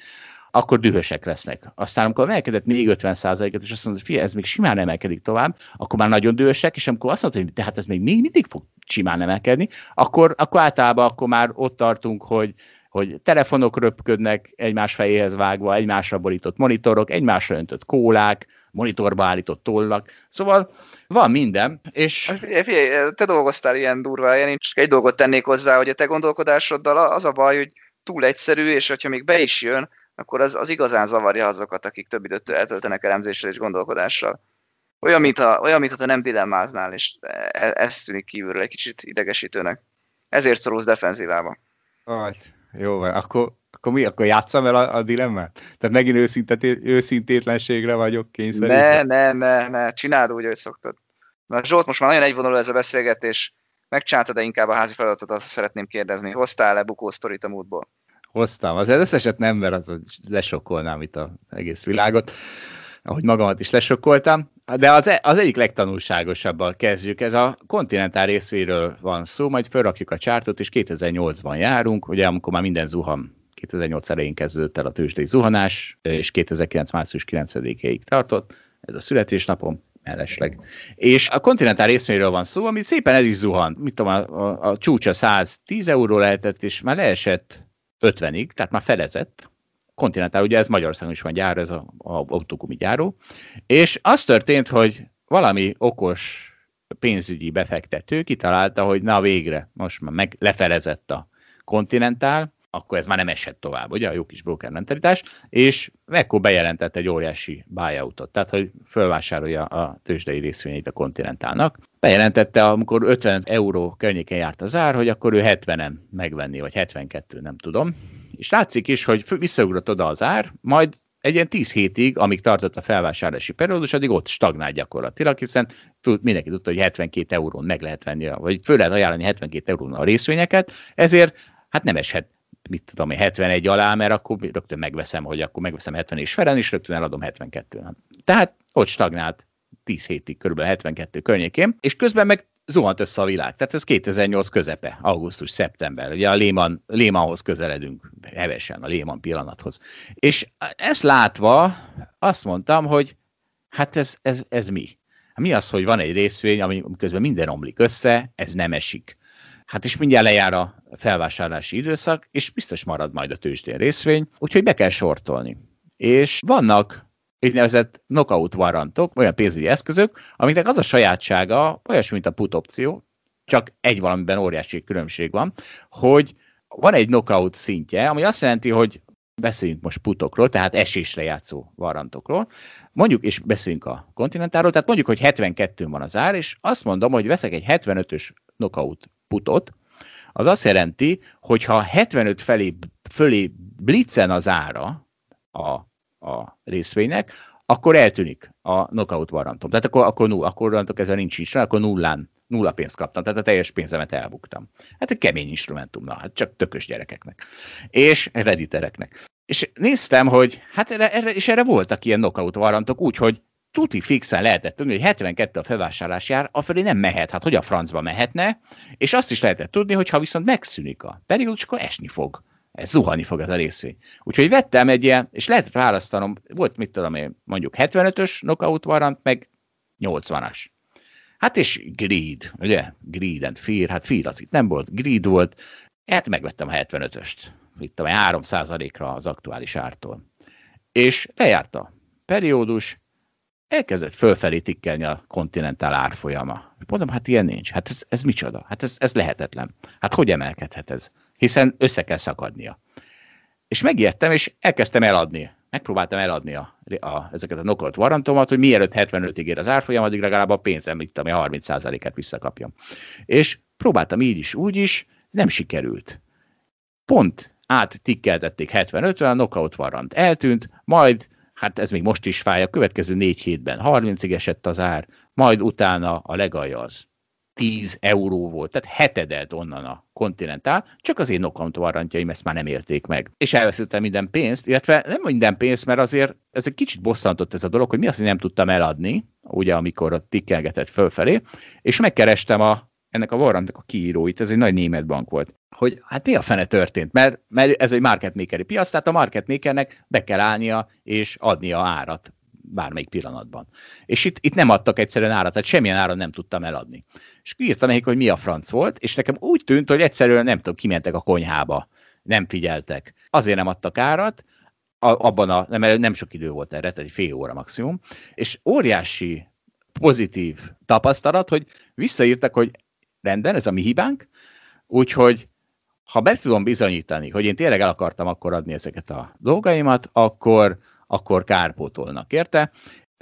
akkor dühösek lesznek. Aztán amikor emelkedett még ötven százalékot, és azt mondod, hogy figyelj, ez még simán emelkedik tovább, akkor már nagyon dühösek, és amikor azt mondod, hogy tehát ez még mindig fog simán emelkedni, akkor, akkor általában akkor már ott tartunk, hogy hogy telefonok röpködnek, egymás fejéhez vágva, egymásra borított monitorok, egymásra öntött kólák, monitorba állított tollak. Szóval van minden, és... Te dolgoztál ilyen durván, én csak egy dolgot tennék hozzá, hogy a te gondolkodásoddal az a baj, hogy túl egyszerű, és hogyha még be is jön, akkor az, az igazán zavarja azokat, akik több időt eltöltenek elemzéssel és gondolkodással. Olyan, mintha, olyan, mintha te nem dilemmáznál, és ez tűnik kívülről egy kicsit idegesítőnek. Ezért szorulsz defenzívába. Aj. Jó, van, akkor, akkor mi? Akkor játsszam el a, a dilemmát? Tehát megint őszintet, őszintétlenségre vagyok kényszerítve? Ne, ne, ne, ne, csináld úgy, hogy szoktad. Na Zsolt, most már nagyon egyvonalú ez a beszélgetés. Megcsináltad-e inkább a házi feladatot, azt szeretném kérdezni. Hoztál-e bukó sztorit a múltból? Hoztam. Az összeset nem, mert az lesokkolnám itt az egész világot, ahogy magamat is lesokkoltam. De az, az egyik legtanulságosabbal kezdjük. Ez a Continental részvéről van szó, majd felrakjuk a csártot, és kétezer-nyolcban járunk, ugye amikor már minden zuhan. kétezer-nyolc elején kezdődött el a tőzsdei zuhanás, és kétezer-kilenc március kilencedikéig tartott, ez a születésnapom, mellesleg. És a Continental részvényről van szó, ami szépen ez is zuhan. Mit tudom, a, a, a csúcsa száztíz euró lehetett, és már leesett ötvenig, tehát már fedezett. Continental, ugye ez Magyarországon is van gyár, ez az autógumi gyáró, és az történt, hogy valami okos pénzügyi befektető kitalálta, hogy na végre, most már meg lefelezett a Continental, akkor ez már nem esett tovább, ugye, a jó kis broker mentalitás, és ekkor bejelentett egy óriási buyoutot, tehát hogy fölvásárolja a tőzsdei részvényeit a Continentalnak. Bejelentette, amikor ötven euró környéken járt az ár, hogy akkor ő hetvenen megvenni, vagy hetvenkettő, nem tudom. És látszik is, hogy visszaugrott oda az ár, majd egy ilyen tíz hétig, amíg tartott a felvásárlási periódus, addig ott stagnált gyakorlatilag, hiszen mindenki tudta, hogy hetvenkét eurón meg lehet venni, vagy föl lehet ajánlani hetvenkét eurón a részvényeket, ezért hát nem eshet, mit tudom én, hetvenegy alá, mert akkor rögtön megveszem, hogy akkor megveszem hetven és felen, és rögtön eladom hetvenkettőn. Tehát ott stagnált tíz hétig, kb. hetvenkettő környékén, és közben meg zuhant össze a világ. Tehát ez kétezer-nyolc közepe, augusztus-szeptember. Ugye a Léman, Lémanhoz közeledünk, hevesen a Léman pillanathoz. És ezt látva azt mondtam, hogy hát ez, ez, ez mi? Mi az, hogy van egy részvény, ami közben minden omlik össze, ez nem esik. Hát és mindjárt lejár a felvásárlási időszak, és biztos marad majd a tőzsdén részvény, úgyhogy be kell sortolni. És vannak így nevezett knockout warrantok, olyan pénzügyi eszközök, amiknek az a sajátsága, olyasmi, mint a put opció, csak egy valamiben óriási különbség van, hogy van egy knockout szintje, ami azt jelenti, hogy beszéljünk most putokról, tehát esésre játszó warrantokról, mondjuk, és beszéljünk a Continentalról, tehát mondjuk, hogy hetvenkettőn van az ár, és azt mondom, hogy veszek egy hetvenötös knockout putot, az azt jelenti, hogy ha hetvenöt felé, fölé blitzen az ára a a részvénynek, akkor eltűnik a knockout warrantom. Tehát akkor, akkor, akkor, akkor ezzel nincs instrument, akkor nullán, nulla pénzt kaptam, tehát a teljes pénzemet elbuktam. Hát egy kemény instrumentum, na, hát csak tökös gyerekeknek. És redditereknek. És néztem, hogy hát erre, erre, és erre voltak ilyen knockout warrantok, úgyhogy tuti fixen lehetett tudni, hogy hetvenkettő a felvásárlási ár, afelé nem mehet, hát hogy a francba mehetne, és azt is lehetett tudni, hogy ha viszont megszűnik a periódus, akkor esni fog. Ez zuhani fog ez a részvény. Úgyhogy vettem egy ilyen, és lehetett választanom, volt mit tudom én, mondjuk hetvenötös knockout warrant, meg nyolcvanas. Hát és greed, ugye? Greed and fear, hát fear az itt nem volt, greed volt. Hát megvettem a hetvenötöst, mit tudom én, három százalékra az aktuális ártól. És lejárt a periódus, elkezdett fölfelé tikkelni a Continental árfolyama. Mondom, hát ilyen nincs, hát ez, ez micsoda, hát ez, ez lehetetlen. Hát hogy emelkedhet ez? Hiszen össze kell szakadnia. És megijedtem, és elkezdtem eladni megpróbáltam eladni a, a, ezeket a knockout warrantomat, hogy mielőtt hetvenötig ér az árfolyam, addig legalább a pénzem, mit tudom, a harminc százalékát visszakapjam. És próbáltam így is, úgy is, nem sikerült. Pont áttikkeltették hetvenötön, a knockout warrant eltűnt, majd, hát ez még most is fáj, a következő négy hétben harmincig esett az ár, majd utána a legalja az tíz euró volt, tehát hetedelt onnan a Continental, csak az én knockout warrantjaim ezt már nem érték meg. És elvesztettem minden pénzt, illetve nem minden pénzt, mert azért ez egy kicsit bosszantott ez a dolog, hogy mi azt, hogy nem tudtam eladni, ugye, amikor ott tikkelgetett fölfelé, és megkerestem a, ennek a warrantnak a kiíróit, ez egy nagy német bank volt, hogy hát mi a fene történt, mert, mert ez egy market makeri piac, tehát a market makernek be kell állnia és adnia árat bármelyik pillanatban. És itt, itt nem adtak egyszerűen árat, tehát semmilyen árat nem tudtam eladni. És írtam nekik, hogy mi a franc volt, és nekem úgy tűnt, hogy egyszerűen nem tudom, kimentek a konyhába, nem figyeltek. Azért nem adtak árat, abban a, mert nem sok idő volt erre, tehát egy fél óra maximum, és óriási pozitív tapasztalat, hogy visszaírtak, hogy rendben, ez a mi hibánk, úgyhogy ha be tudom bizonyítani, hogy én tényleg el akartam akkor adni ezeket a dolgaimat, akkor, akkor kárpótolnak, érte?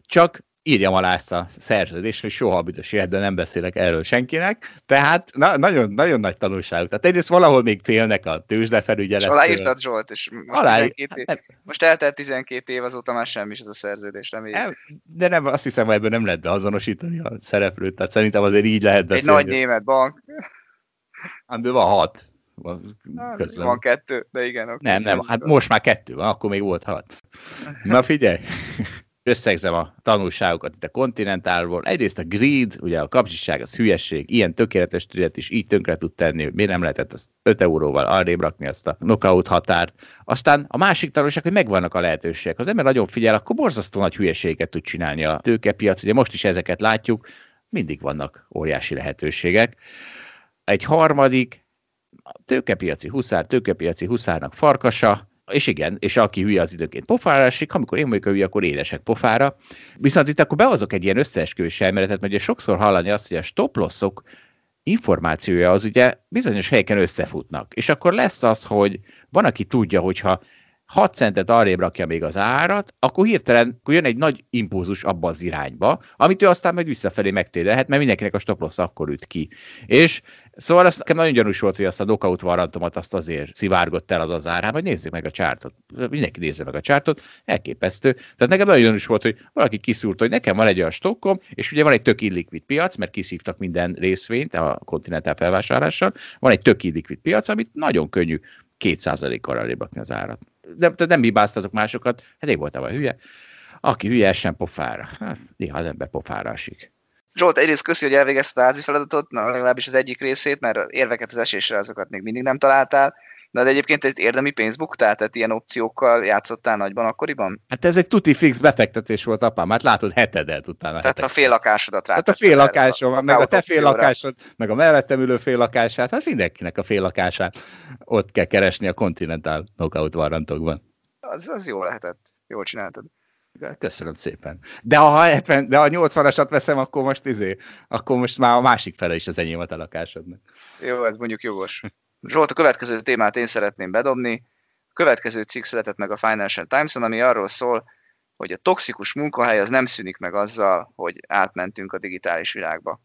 Csak írjam alá ezt a szerződést, hogy soha a büdös életben nem beszélek erről senkinek, tehát na, nagyon, nagyon nagy tanulságuk. Tehát egyrészt valahol még félnek a tőzsdefelügyelettől. És aláírtad, Zsolt, és most, aláírt, tizenkét év, hát nem, most eltelt tizenkét év, azóta már semmi is ez a szerződés, reméljük. El, de nem, azt hiszem, hogy ebből nem lehet beazonosítani a szereplőt, tehát szerintem azért így lehet beszélni. Egy nagy német bank. Amiből van hat. Közlöm. Van kettő, de igen. Oké. Nem, nem, hát most már kettő van, akkor még volt hat. Na figyelj! Összegzem a tanulságokat itt a Continentalból. Egyrészt a greed, ugye a kapcsiság, az hülyesség, ilyen tökéletes tület is így tönkre tud tenni, hogy miért nem lehetett azt öt euróval arrébb rakni azt a knockout határt. Aztán a másik tanulság, hogy megvannak a lehetőségek. Az ember nagyon figyel, akkor borzasztó nagy hülyeséget tud csinálni a tőkepiac. Ugye most is ezeket látjuk, mindig vannak óriási lehetőségek. Egy harmadik, tőkepiaci huszár, tőkepiaci huszárnak farkasa, és igen, és aki hülye az időként pofára esik, amikor én vagyok hülye, akkor édesek pofára. Viszont itt akkor behozok egy ilyen összeesküvés elméletet, mert ugye sokszor hallani azt, hogy a stop-losszok információja az ugye bizonyos helyeken összefutnak. És akkor lesz az, hogy van, aki tudja, hogyha hat centet arrébb rakja még az árat, akkor hirtelen akkor jön egy nagy impulzus abba az irányba, amit ő aztán majd visszafelé megtérelhet, mert mindenkinek a stop-loss akkor üt ki. És szóval azt nekem nagyon gyanús volt, hogy azt a knockout warrantomat azt azért szivárgott el az az ár, hát majd nézzük meg a chartot. Mindenki nézze meg a chartot, elképesztő. Tehát nekem nagyon gyanús volt, hogy valaki kiszúrt, hogy nekem van egy olyan stokkom, és ugye van egy tök illikvid piac, mert kiszívtak minden részvényt a Continental felvásárlással, van egy tök illikvid piac, amit nagyon könnyű két százalékkal arrébb rakni az árat. Nem, nem hibáztatok másokat, hát én voltam a hülye. Aki hülye, essen pofára. Hát, néha az ember pofára esik. Zsolt, egyrészt köszi, hogy elvégezted a házi feladatot, na, legalábbis az egyik részét, mert érveket az esésre azokat még mindig nem találtál. Na, de egyébként egy érdemi pénzbuktál, tehát ilyen opciókkal játszottál nagyban akkoriban? Hát ez egy tuti fix befektetés volt, apám, hát látod, hetedelt utána. Tehát hetedet. A fél lakásodat rá. Hát a fél lakásom, a meg a te fél lakásod, meg a mellettem ülő fél lakását, hát mindenkinek a fél lakását ott kell keresni a Continental knockout warrantokban. Az, az jó lehetett, jól csináltad. Köszönöm szépen. De ha, hetven, de ha nyolcvanasat veszem, akkor most izé, akkor most már a másik fele is az enyémet a lakásodnak. Jó, ez mondjuk jogos. Zsolt, a következő témát én szeretném bedobni. A következő cikk született meg a Financial Times-on, ami arról szól, hogy a toxikus munkahely az nem szűnik meg azzal, hogy átmentünk a digitális világba.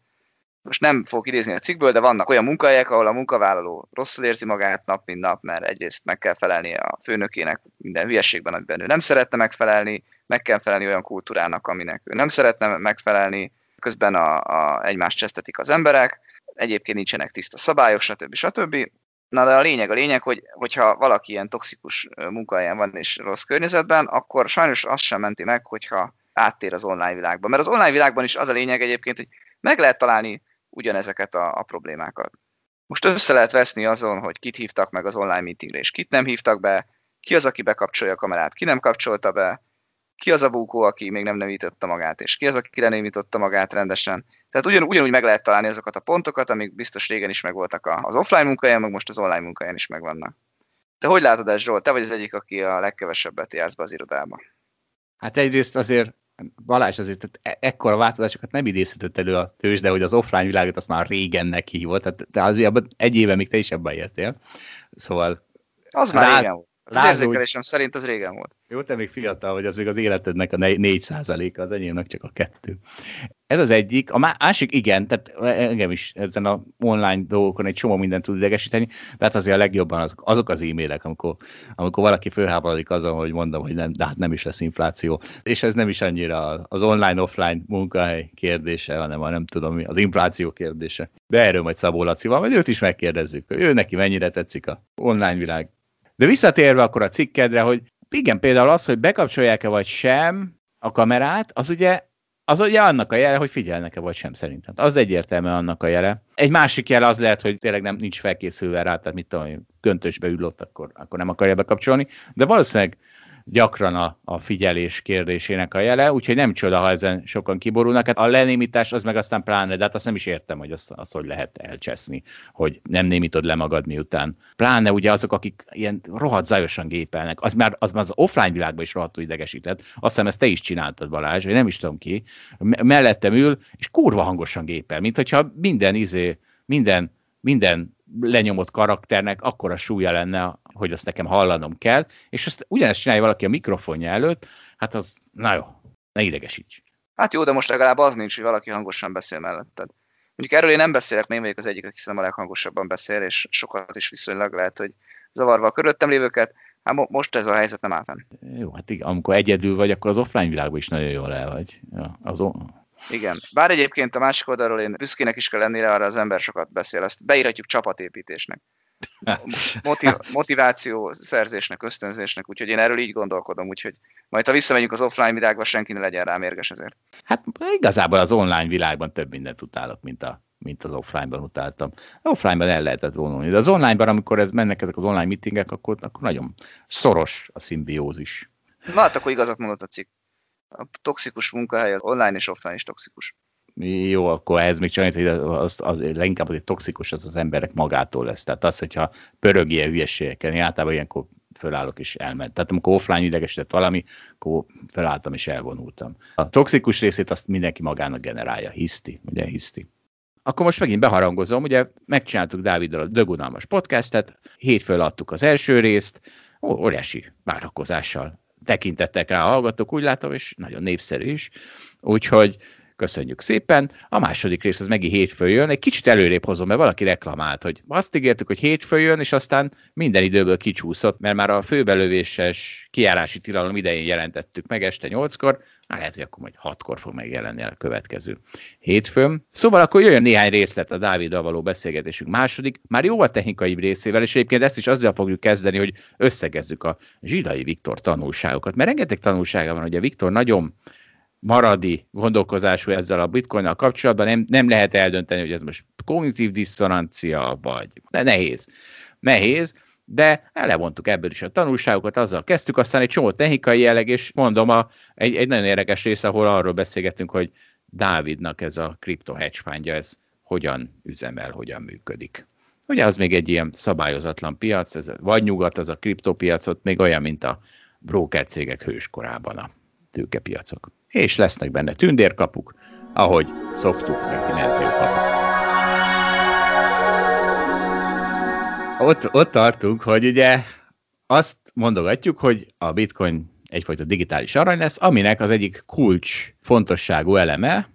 Most nem fogok idézni a cikkből, de vannak olyan munkahelyek, ahol a munkavállaló rosszul érzi magát nap, mint nap, mert egyrészt meg kell felelni a főnökének minden hülyeségben, amiben ő nem szeretne megfelelni, meg kell felelni olyan kultúrának, aminek ő nem szeretne megfelelni, közben a, a, egymást csesztetik az emberek, egyébként nincsenek tiszta szabályok, stb. stb. Na de a lényeg, a lényeg, hogy, hogyha valaki ilyen toxikus munkahelyen van és rossz környezetben, akkor sajnos azt sem menti meg, hogyha áttér az online világba. Mert az online világban is az a lényeg egyébként, hogy meg lehet találni ugyanezeket a, a problémákat. Most össze lehet veszni azon, hogy kit hívtak meg az online meetingre, és kit nem hívtak be, ki az, aki bekapcsolja a kamerát, ki nem kapcsolta be, ki az a búkó, aki még nem nevította magát, és ki az, aki lenémította magát rendesen. Tehát ugyan, ugyanúgy meg lehet találni azokat a pontokat, amik biztos régen is megvoltak az offline munkahelyen, meg most az online munkahelyen is megvannak. Te hogy látod ezt, Zsolt? Te vagy az egyik, aki a legkevesebbet jársz be az irodába. Hát egyrészt azért, Balázs, azért e- ekkora változásokat nem idézhetett elő a tőzsde, de hogy az offline világot azt már régennek hívott. Tehát te azért egy éve még te is ebben éltél. Szóval... Az már rá... régen volt. Az érzékelésem szerint az régen volt. Jó, te még fiatal vagy, az még az életednek a négy százaléka, az enyémnek csak a kettő. Ez az egyik. A másik, igen, tehát engem is ezen a online dolgokon egy csomó mindent tud idegesíteni, de hát azért a legjobban azok, azok az e-mailek, amikor, amikor valaki fölháborodik azon, hogy mondom, hogy nem, de hát nem is lesz infláció. És ez nem is annyira az online-offline munkahely kérdése, hanem a, nem tudom mi, az infláció kérdése. De erről majd Szabó Lacival, majd őt is megkérdezzük, ő neki mennyire tetszik a online világ. De visszatérve akkor a cikkedre, hogy igen, például az, hogy bekapcsolják-e vagy sem a kamerát, az ugye, az ugye annak a jele, hogy figyelnek-e vagy sem szerintem. Az egyértelmű annak a jele. Egy másik jele az lehet, hogy tényleg nem nincs felkészülve rá, tehát mit tudom, köntösbe ülött, akkor, akkor nem akarja bekapcsolni, de valószínűleg gyakran a, a figyelés kérdésének a jele, úgyhogy nem csoda, ha ezen sokan kiborulnak. Hát a lenémítás az meg aztán pláne, de hát azt nem is értem, hogy azt, azt hogy lehet elcseszni, hogy nem némítod le magad miután. Pláne ugye azok, akik ilyen rohadt zajosan gépelnek, az már az, az offline világban is rohadtul idegesített, azt hiszem ezt te is csináltad, Balázs, vagy nem is tudom ki, mellettem ül, és kurva hangosan gépel, mint hogyha minden izé, minden, minden lenyomott karakternek akkora súlya lenne, hogy azt nekem hallanom kell, és azt ugyanezt csinálja valaki a mikrofonja előtt, hát az, na jó, ne idegesíts. Hát jó, de most legalább az nincs, hogy valaki hangosan beszél melletted. Mondjuk erről én nem beszélek, én vagyok az egyik, aki szerintem a leghangosabban beszél, és sokat is viszonylag lehet, hogy zavarva a körülöttem lévőket, hát mo- most ez a helyzet nem állt. Jó, hát igen, amikor egyedül vagy, akkor az offline világban is nagyon jól el vagy. Ja, az o- Igen. Bár egyébként a másik oldalról én büszkének is kell lenni, arra az ember sokat beszél, ezt beírhatjuk csapatépítésnek, Motiv- motiváció szerzésnek, ösztönzésnek, úgyhogy én erről így gondolkodom, úgyhogy majd ha visszamegyünk az offline világba, senki ne legyen rá mérges ezért. Hát igazából az online világban több mindent utálok, mint, a, mint az offline-ban utáltam. A offline-ban el lehetett vonulni, de az online-ban, amikor ez mennek ezek az online meetingek, akkor, akkor nagyon szoros a szimbiózis. Na hát akkor igazat mondott a cikk. A toxikus munkahely az online és offline is toxikus. Jó, akkor ehhez még csak hogy az, az, leginkább az toxikus az az emberek magától lesz. Tehát az, hogyha pörög ilyen hülyeségekkel, én általában ilyenkor fölállok és elment. Tehát amikor offline idegesített valami, akkor felálltam és elvonultam. A toxikus részét azt mindenki magának generálja. Hiszti, ugye hiszti. Akkor most megint beharangozom, ugye megcsináltuk Dáviddal a dögunalmas podcastet, hétfőn adtuk az első részt, óriási várakozással tekintettek rá a hallgatók, úgy látom, és nagyon népszerű is. Úgyhogy köszönjük szépen. A második rész az megint hétfőn jön. Egy kicsit előrébb hozom, mert valaki reklamált, hogy azt ígértük, hogy hétfőn jön, és aztán minden időből kicsúszott, mert már a főbelövéses kijárási tilalom idején jelentettük meg este nyolckor. Hát lehet, hogy akkor majd hatkor fog megjelenni a következő hétfőn. Szóval akkor jöjjön néhány részlet a Dáviddal való beszélgetésünk második, már jóval technikaibb részével, és egyébként ezt is azzal fogjuk kezdeni, hogy összegezzük a Zsidai Viktor tanulságokat, mert rengeteg tanulsága van, hogy a Viktor nagyon maradi gondolkozású ezzel a bitcoinnal kapcsolatban, nem, nem lehet eldönteni, hogy ez most kognitív diszonancia vagy, de nehéz, nehéz, de elvontuk ebből is a tanulságokat, azzal kezdtük, aztán egy csomó technikai jelleg, és mondom, a, egy, egy nagyon érdekes rész, ahol arról beszélgettünk, hogy Dávidnak ez a kripto hedge fundja, ez hogyan üzemel, hogyan működik. Ugye az még egy ilyen szabályozatlan piac, ez vagy nyugat, az a kriptopiac, ott még olyan, mint a brókercégek hőskorában a tőkepiacok. És lesznek benne tündérkapuk, ahogy szoktuk, meg finanszírkapuk. Ott, ott tartunk, hogy ugye azt mondogatjuk, hogy a bitcoin egyfajta digitális arany lesz, aminek az egyik kulcs fontosságú eleme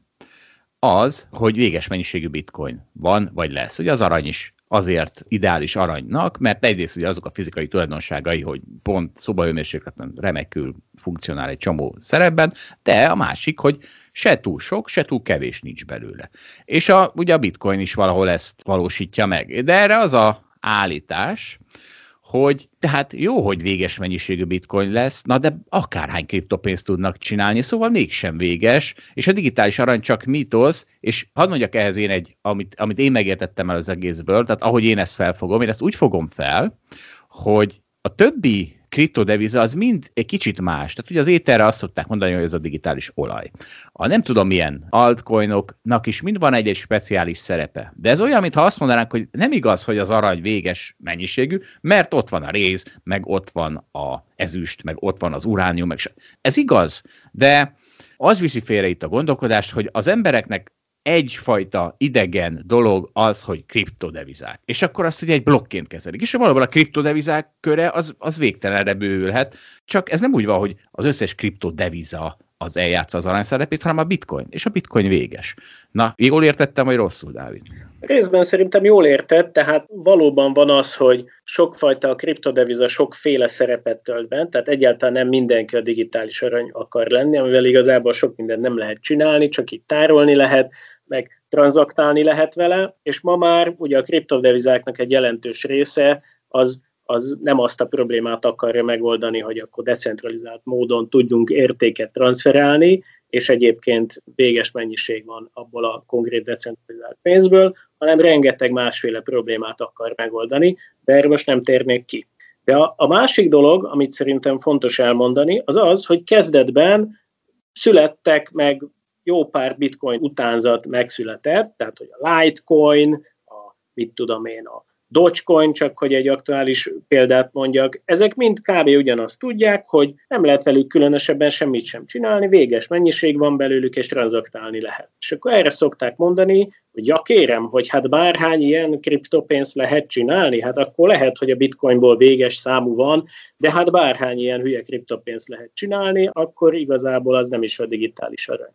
az, hogy véges mennyiségű bitcoin van, vagy lesz. Ugye az arany is azért ideális aranynak, mert egyrészt ugye azok a fizikai tulajdonságai, hogy pont szobahőmérsékleten remekül funkcionál egy csomó szerepben, de a másik, hogy se túl sok, se túl kevés nincs belőle. És a, ugye a bitcoin is valahol ezt valósítja meg. De erre az a állítás, hogy tehát jó, hogy véges mennyiségű bitcoin lesz, na de akárhány kriptopénzt tudnak csinálni, szóval mégsem véges, és a digitális arany csak mítosz, és hadd mondjak ehhez én egy, amit, amit én megértettem el az egészből, tehát ahogy én ezt felfogom, én ezt úgy fogom fel, hogy a többi kriptodeviza az mind egy kicsit más. Tehát ugye az éterre azt szokták mondani, hogy ez a digitális olaj. A nem tudom milyen altcoinoknak is mind van egy-egy speciális szerepe. De ez olyan, mintha azt mondanánk, hogy nem igaz, hogy az arany véges mennyiségű, mert ott van a réz, meg ott van a ezüst, meg ott van az uránium, meg se. Ez igaz, de az viszi félre itt a gondolkodást, hogy az embereknek egyfajta idegen dolog az, hogy kriptodevizák. És akkor azt ugye egy blokként kezelik. És valóban a kriptodevizák köre az, az végtelenre bővülhet, csak ez nem úgy van, hogy az összes kriptodeviza az eljátsza az aranyszerepét, hanem a bitcoin. És a bitcoin véges. Na, jól értettem, vagy rosszul, Dávid? Részben szerintem jól értett, tehát valóban van az, hogy sokfajta a kriptodeviza sokféle szerepet tölt be, tehát egyáltalán nem mindenki a digitális arany akar lenni, amivel igazából sok mindent nem lehet csinálni, csak itt tárolni lehet, meg tranzaktálni lehet vele, és ma már ugye a kriptodevizáknak egy jelentős része az az nem azt a problémát akarja megoldani, hogy akkor decentralizált módon tudjunk értéket transferálni, és egyébként véges mennyiség van abból a konkrét decentralizált pénzből, hanem rengeteg másféle problémát akar megoldani, de erre most nem térnék ki. De a másik dolog, amit szerintem fontos elmondani, az az, hogy kezdetben születtek meg jó pár bitcoin utánzat megszületett, tehát hogy a Litecoin, a mit tudom én, a Dogecoin, csak hogy egy aktuális példát mondjak, ezek mind kb. Ugyanazt tudják, hogy nem lehet velük különösebben semmit sem csinálni, véges mennyiség van belőlük, és tranzaktálni lehet. És akkor erre szokták mondani, hogy ja kérem, hogy hát bárhány ilyen kriptopénzt lehet csinálni, hát akkor lehet, hogy a bitcoinból véges számú van, de hát bárhány ilyen hülye kriptopénzt lehet csinálni, akkor igazából az nem is a digitális arany.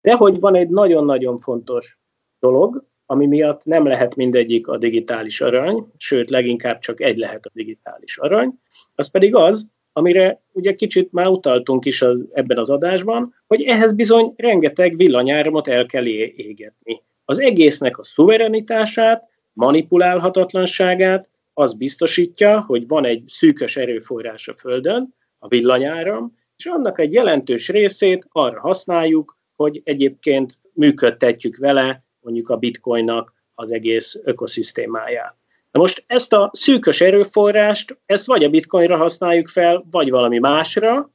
De hogy van egy nagyon-nagyon fontos dolog, ami miatt nem lehet mindegyik a digitális arany, sőt, leginkább csak egy lehet a digitális arany, az pedig az, amire ugye kicsit már utaltunk is az, ebben az adásban, hogy ehhez bizony rengeteg villanyáramot el kell égetni. Az egésznek a szuverenitását, manipulálhatatlanságát az biztosítja, hogy van egy szűkös erőforrás a Földön, a villanyáram, és annak egy jelentős részét arra használjuk, hogy egyébként működtetjük vele, mondjuk a bitcoinnak az egész ökoszisztémáját. Na most ezt a szűkös erőforrást, ezt vagy a bitcoinra használjuk fel, vagy valami másra,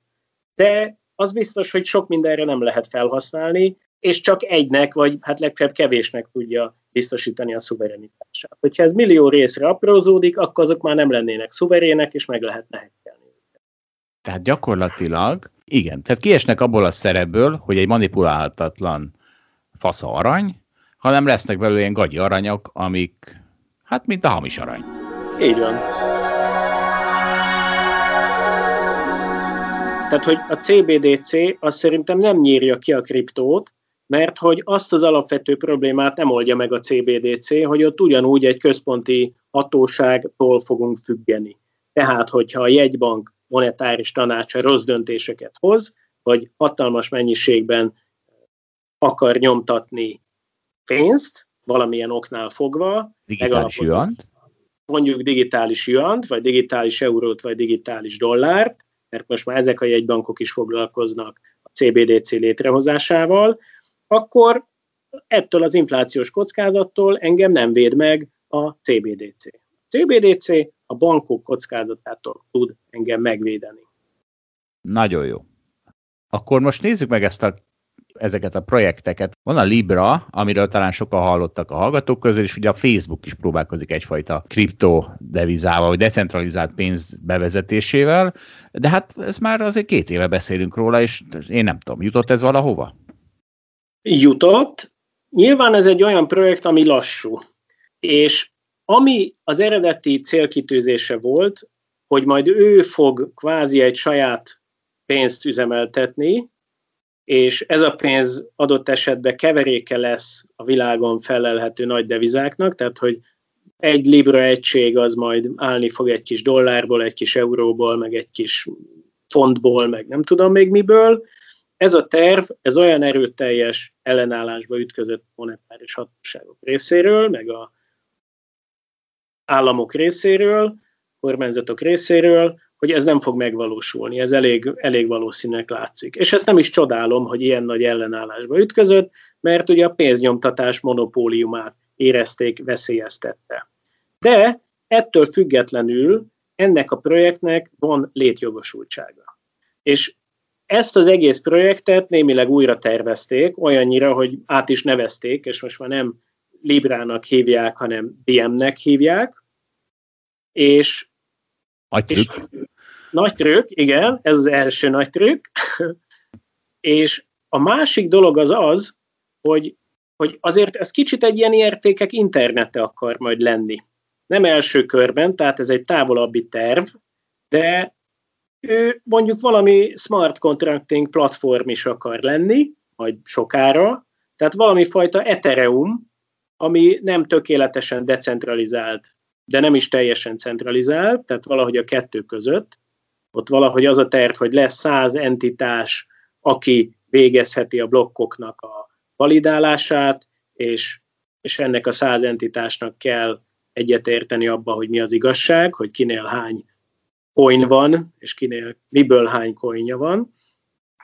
de az biztos, hogy sok mindenre nem lehet felhasználni, és csak egynek, vagy hát legfeljebb kevésnek tudja biztosítani a szuverenitását. Hogyha ez millió részre aprózódik, akkor azok már nem lennének szuverének, és meg lehetne hekkelni. Tehát gyakorlatilag, igen, tehát kiesnek abból a szerepből, hogy egy manipulálhatatlan fasza arany, hanem lesznek belőle ilyen gagyi aranyok, amik, hát mint a hamis arany. Így van. Tehát, hogy a cé bé dé cé az szerintem nem nyírja ki a kriptót, mert hogy azt az alapvető problémát nem oldja meg a cé bé dé cé, hogy ott ugyanúgy egy központi hatóságtól fogunk függeni. Tehát, hogyha a jegybank monetáris tanácsa rossz döntéseket hoz, vagy hatalmas mennyiségben akar nyomtatni pénzt, valamilyen oknál fogva, digitális juant, mondjuk digitális juant, vagy digitális eurót, vagy digitális dollárt, mert most már ezek a jegybankok is foglalkoznak a cé bé dé cé létrehozásával, akkor ettől az inflációs kockázattól engem nem véd meg a cé bé dé cé. A cé bé dé cé a bankok kockázatától tud engem megvédeni. Nagyon jó. Akkor most nézzük meg ezt a ezeket a projekteket. Van a Libra, amiről talán sokan hallottak a hallgatók közül, és ugye a Facebook is próbálkozik egyfajta kriptodevizával, vagy decentralizált pénz bevezetésével, de hát ez már azért két éve beszélünk róla, és én nem tudom, jutott ez valahova? Jutott. Nyilván ez egy olyan projekt, ami lassú. És ami az eredeti célkitűzése volt, hogy majd ő fog kvázi egy saját pénzt üzemeltetni, és ez a pénz adott esetben keveréke lesz a világon felelhető nagy devizáknak, tehát hogy egy libra egység az majd állni fog egy kis dollárból, egy kis euróból, meg egy kis fontból, meg nem tudom még miből. Ez a terv, ez olyan erőteljes ellenállásba ütközött monetáris hatóságok részéről, meg a államok részéről, kormányzatok részéről, hogy ez nem fog megvalósulni, ez elég, elég valószínűnek látszik. És ezt nem is csodálom, hogy ilyen nagy ellenállásba ütközött, mert ugye a pénznyomtatás monopóliumát érezték, veszélyeztette. De ettől függetlenül ennek a projektnek van létjogosultsága. És ezt az egész projektet némileg újra tervezték, olyannyira, hogy át is nevezték, és most már nem Librának hívják, hanem bé em-nek hívják, és Nagy trükk. Nagy trükk, igen, ez az első nagy trükk. És a másik dolog az az, hogy hogy azért ez kicsit egy ilyen értékek internete akar majd lenni. Nem első körben, tehát ez egy távolabbi terv, de ő mondjuk valami smart contracting platform is akar lenni, majd sokára, tehát valami fajta Ethereum, ami nem tökéletesen decentralizált, de nem is teljesen centralizált, tehát valahogy a kettő között. Ott valahogy az a terv, hogy lesz száz entitás, aki végezheti a blokkoknak a validálását, és, és ennek a száz entitásnak kell egyetérteni abba, hogy mi az igazság, hogy kinél hány coin van, és kinél miből hány coinja van.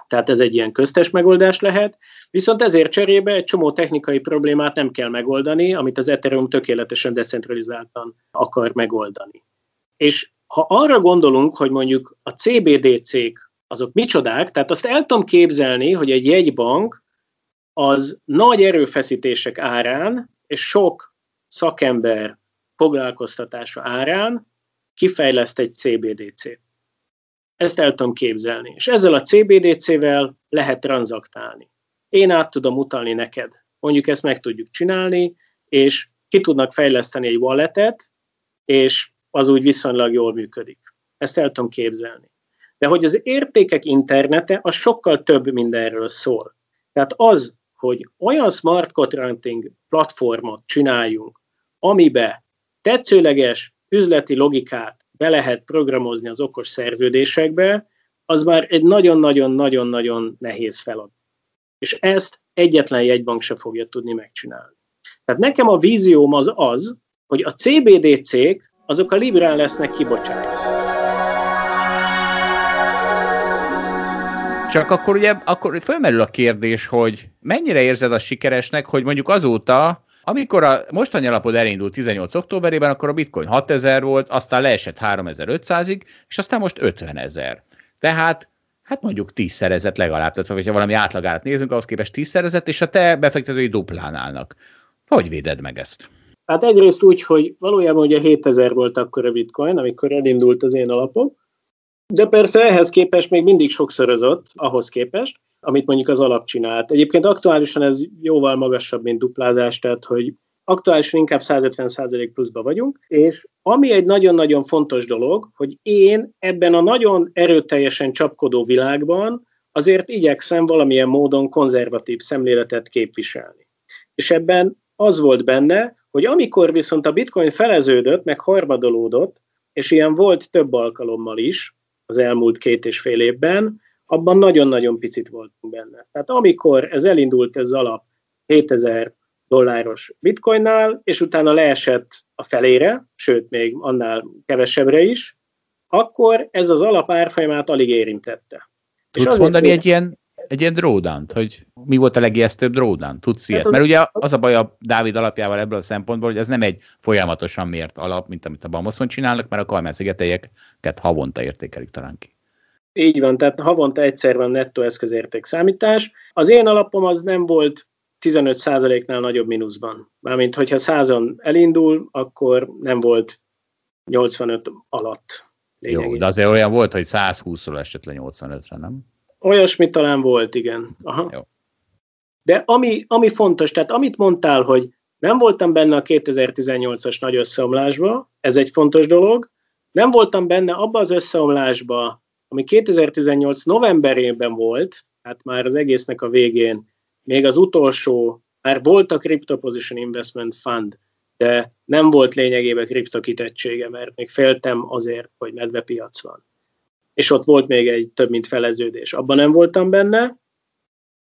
Tehát ez egy ilyen köztes megoldás lehet. Viszont ezért cserébe egy csomó technikai problémát nem kell megoldani, amit az Ethereum tökéletesen decentralizáltan akar megoldani. És ha arra gondolunk, hogy mondjuk a cé bé dé cék azok micsodák, tehát azt el tudom képzelni, hogy egy jegybank az nagy erőfeszítések árán és sok szakember foglalkoztatása árán kifejleszt egy cé bé dé cét. Ezt el tudom képzelni. És ezzel a cé bé dé cével lehet tranzaktálni. Én át tudom utalni neked. Mondjuk ezt meg tudjuk csinálni, és ki tudnak fejleszteni egy walletet, és az úgy viszonylag jól működik. Ezt el tudom képzelni. De hogy az értékek internete, az sokkal több mindenről szól. Tehát az, hogy olyan smart contracting platformot csináljunk, amibe tetszőleges üzleti logikát be lehet programozni az okos szerződésekbe, az már egy nagyon-nagyon-nagyon-nagyon nehéz feladat. És ezt egyetlen jegybank se fogja tudni megcsinálni. Tehát nekem a vízióm az az, hogy a cé bé dé cék azok a Librán lesznek kibocsátva. Csak akkor ugye akkor fölmerül a kérdés, hogy mennyire érzed a sikeresnek, hogy mondjuk azóta, amikor a mostani alapod elindult tizennyolc októberében, akkor a bitcoin hatezer volt, aztán leesett háromezer-ötszázig, és aztán most ötvenezer. Tehát hát mondjuk tízszerezett legalább, tehát ha valami átlagárat nézünk, ahhoz képest tízszerezett, és a te befektetői duplán állnak. Hogy véded meg ezt? Hát egyrészt úgy, hogy valójában ugye hétezer volt akkor a bitcoin, amikor elindult az én alapom, de persze ehhez képest még mindig sokszorozott ahhoz képest, amit mondjuk az alap csinált. Egyébként aktuálisan ez jóval magasabb, mint duplázás, tehát hogy aktuálisan inkább száz ötven százalék pluszba vagyunk, és ami egy nagyon-nagyon fontos dolog, hogy én ebben a nagyon erőteljesen csapkodó világban azért igyekszem valamilyen módon konzervatív szemléletet képviselni. És ebben az volt benne, hogy amikor viszont a bitcoin feleződött, meg harmadolódott, és ilyen volt több alkalommal is az elmúlt két és fél évben, abban nagyon-nagyon picit voltunk benne. Tehát amikor ez elindult ez alap hétezer dolláros bitcoinnál, és utána leesett a felére, sőt még annál kevesebbre is, akkor ez az alap árfolyamát alig érintette. Tudsz és mondani egy ilyen, egy ilyen drawdown-t, hogy mi volt a legijesztőbb drawdown? Tudsz ilyet? Mert ugye az a baj a Dávid alapjával ebből a szempontból, hogy ez nem egy folyamatosan mért alap, mint amit a Bamoszon csinálnak, mert a Kajmán-szigeteiket havonta értékelik talán ki. Így van, tehát havonta egyszer van nettó eszközérték számítás. Az én alapom az nem volt tizenöt százaléknál nagyobb mínuszban. Mármint, hogyha százon elindul, akkor nem volt nyolcvanöt alatt. Lényegében. Jó, de azért olyan volt, hogy százhúszról esett le nyolcvanötre, nem? Olyasmi talán volt, igen. Aha. Jó. De ami, ami fontos, tehát amit mondtál, hogy nem voltam benne a kétezer-tizennyolcas nagy összeomlásba, ez egy fontos dolog, nem voltam benne abba az összeomlásba, ami kétezer-tizennyolc novemberében volt, hát már az egésznek a végén, még az utolsó, már volt a Crypto Position Investment Fund, de nem volt lényegében kriptokitettsége, mert még féltem azért, hogy medvepiac van. És ott volt még egy több mint feleződés. Abban nem voltam benne,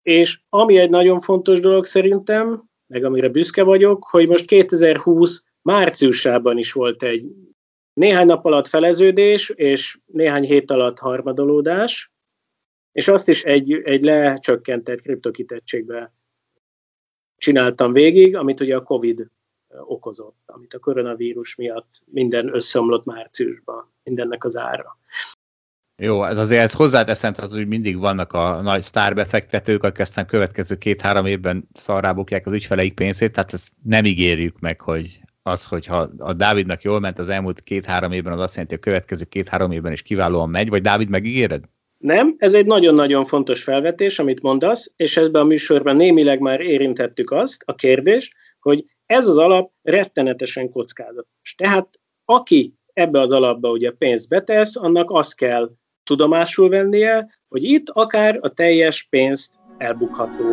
és ami egy nagyon fontos dolog szerintem, meg amire büszke vagyok, hogy most kétezer-húsz márciusában is volt egy néhány nap alatt feleződés, és néhány hét alatt harmadolódás, és azt is egy, egy lecsökkentett kriptokitettségbe csináltam végig, amit ugye a Covid okozott, amit a koronavírus miatt minden összeomlott márciusban, mindennek az ára. Jó, ez azért ezt hozzáteszem, tehát, hogy mindig vannak a nagy sztárbefektetők, akik aztán következő két-három évben szarrábukják az ügyfeleik pénzét, tehát ezt nem ígérjük meg, hogy az, hogyha a Dávidnak jól ment az elmúlt két-három évben, az azt jelenti, hogy a következő két-három évben is kiválóan megy, vagy Dávid megígéred? Nem, ez egy nagyon-nagyon fontos felvetés, amit mondasz, és ebben a műsorban némileg már érintettük azt, a kérdést, hogy ez az alap rettenetesen kockázatos. Tehát aki ebbe az alapba ugye pénzt betesz, annak azt kell tudomásul vennie, hogy itt akár a teljes pénzt elbukható.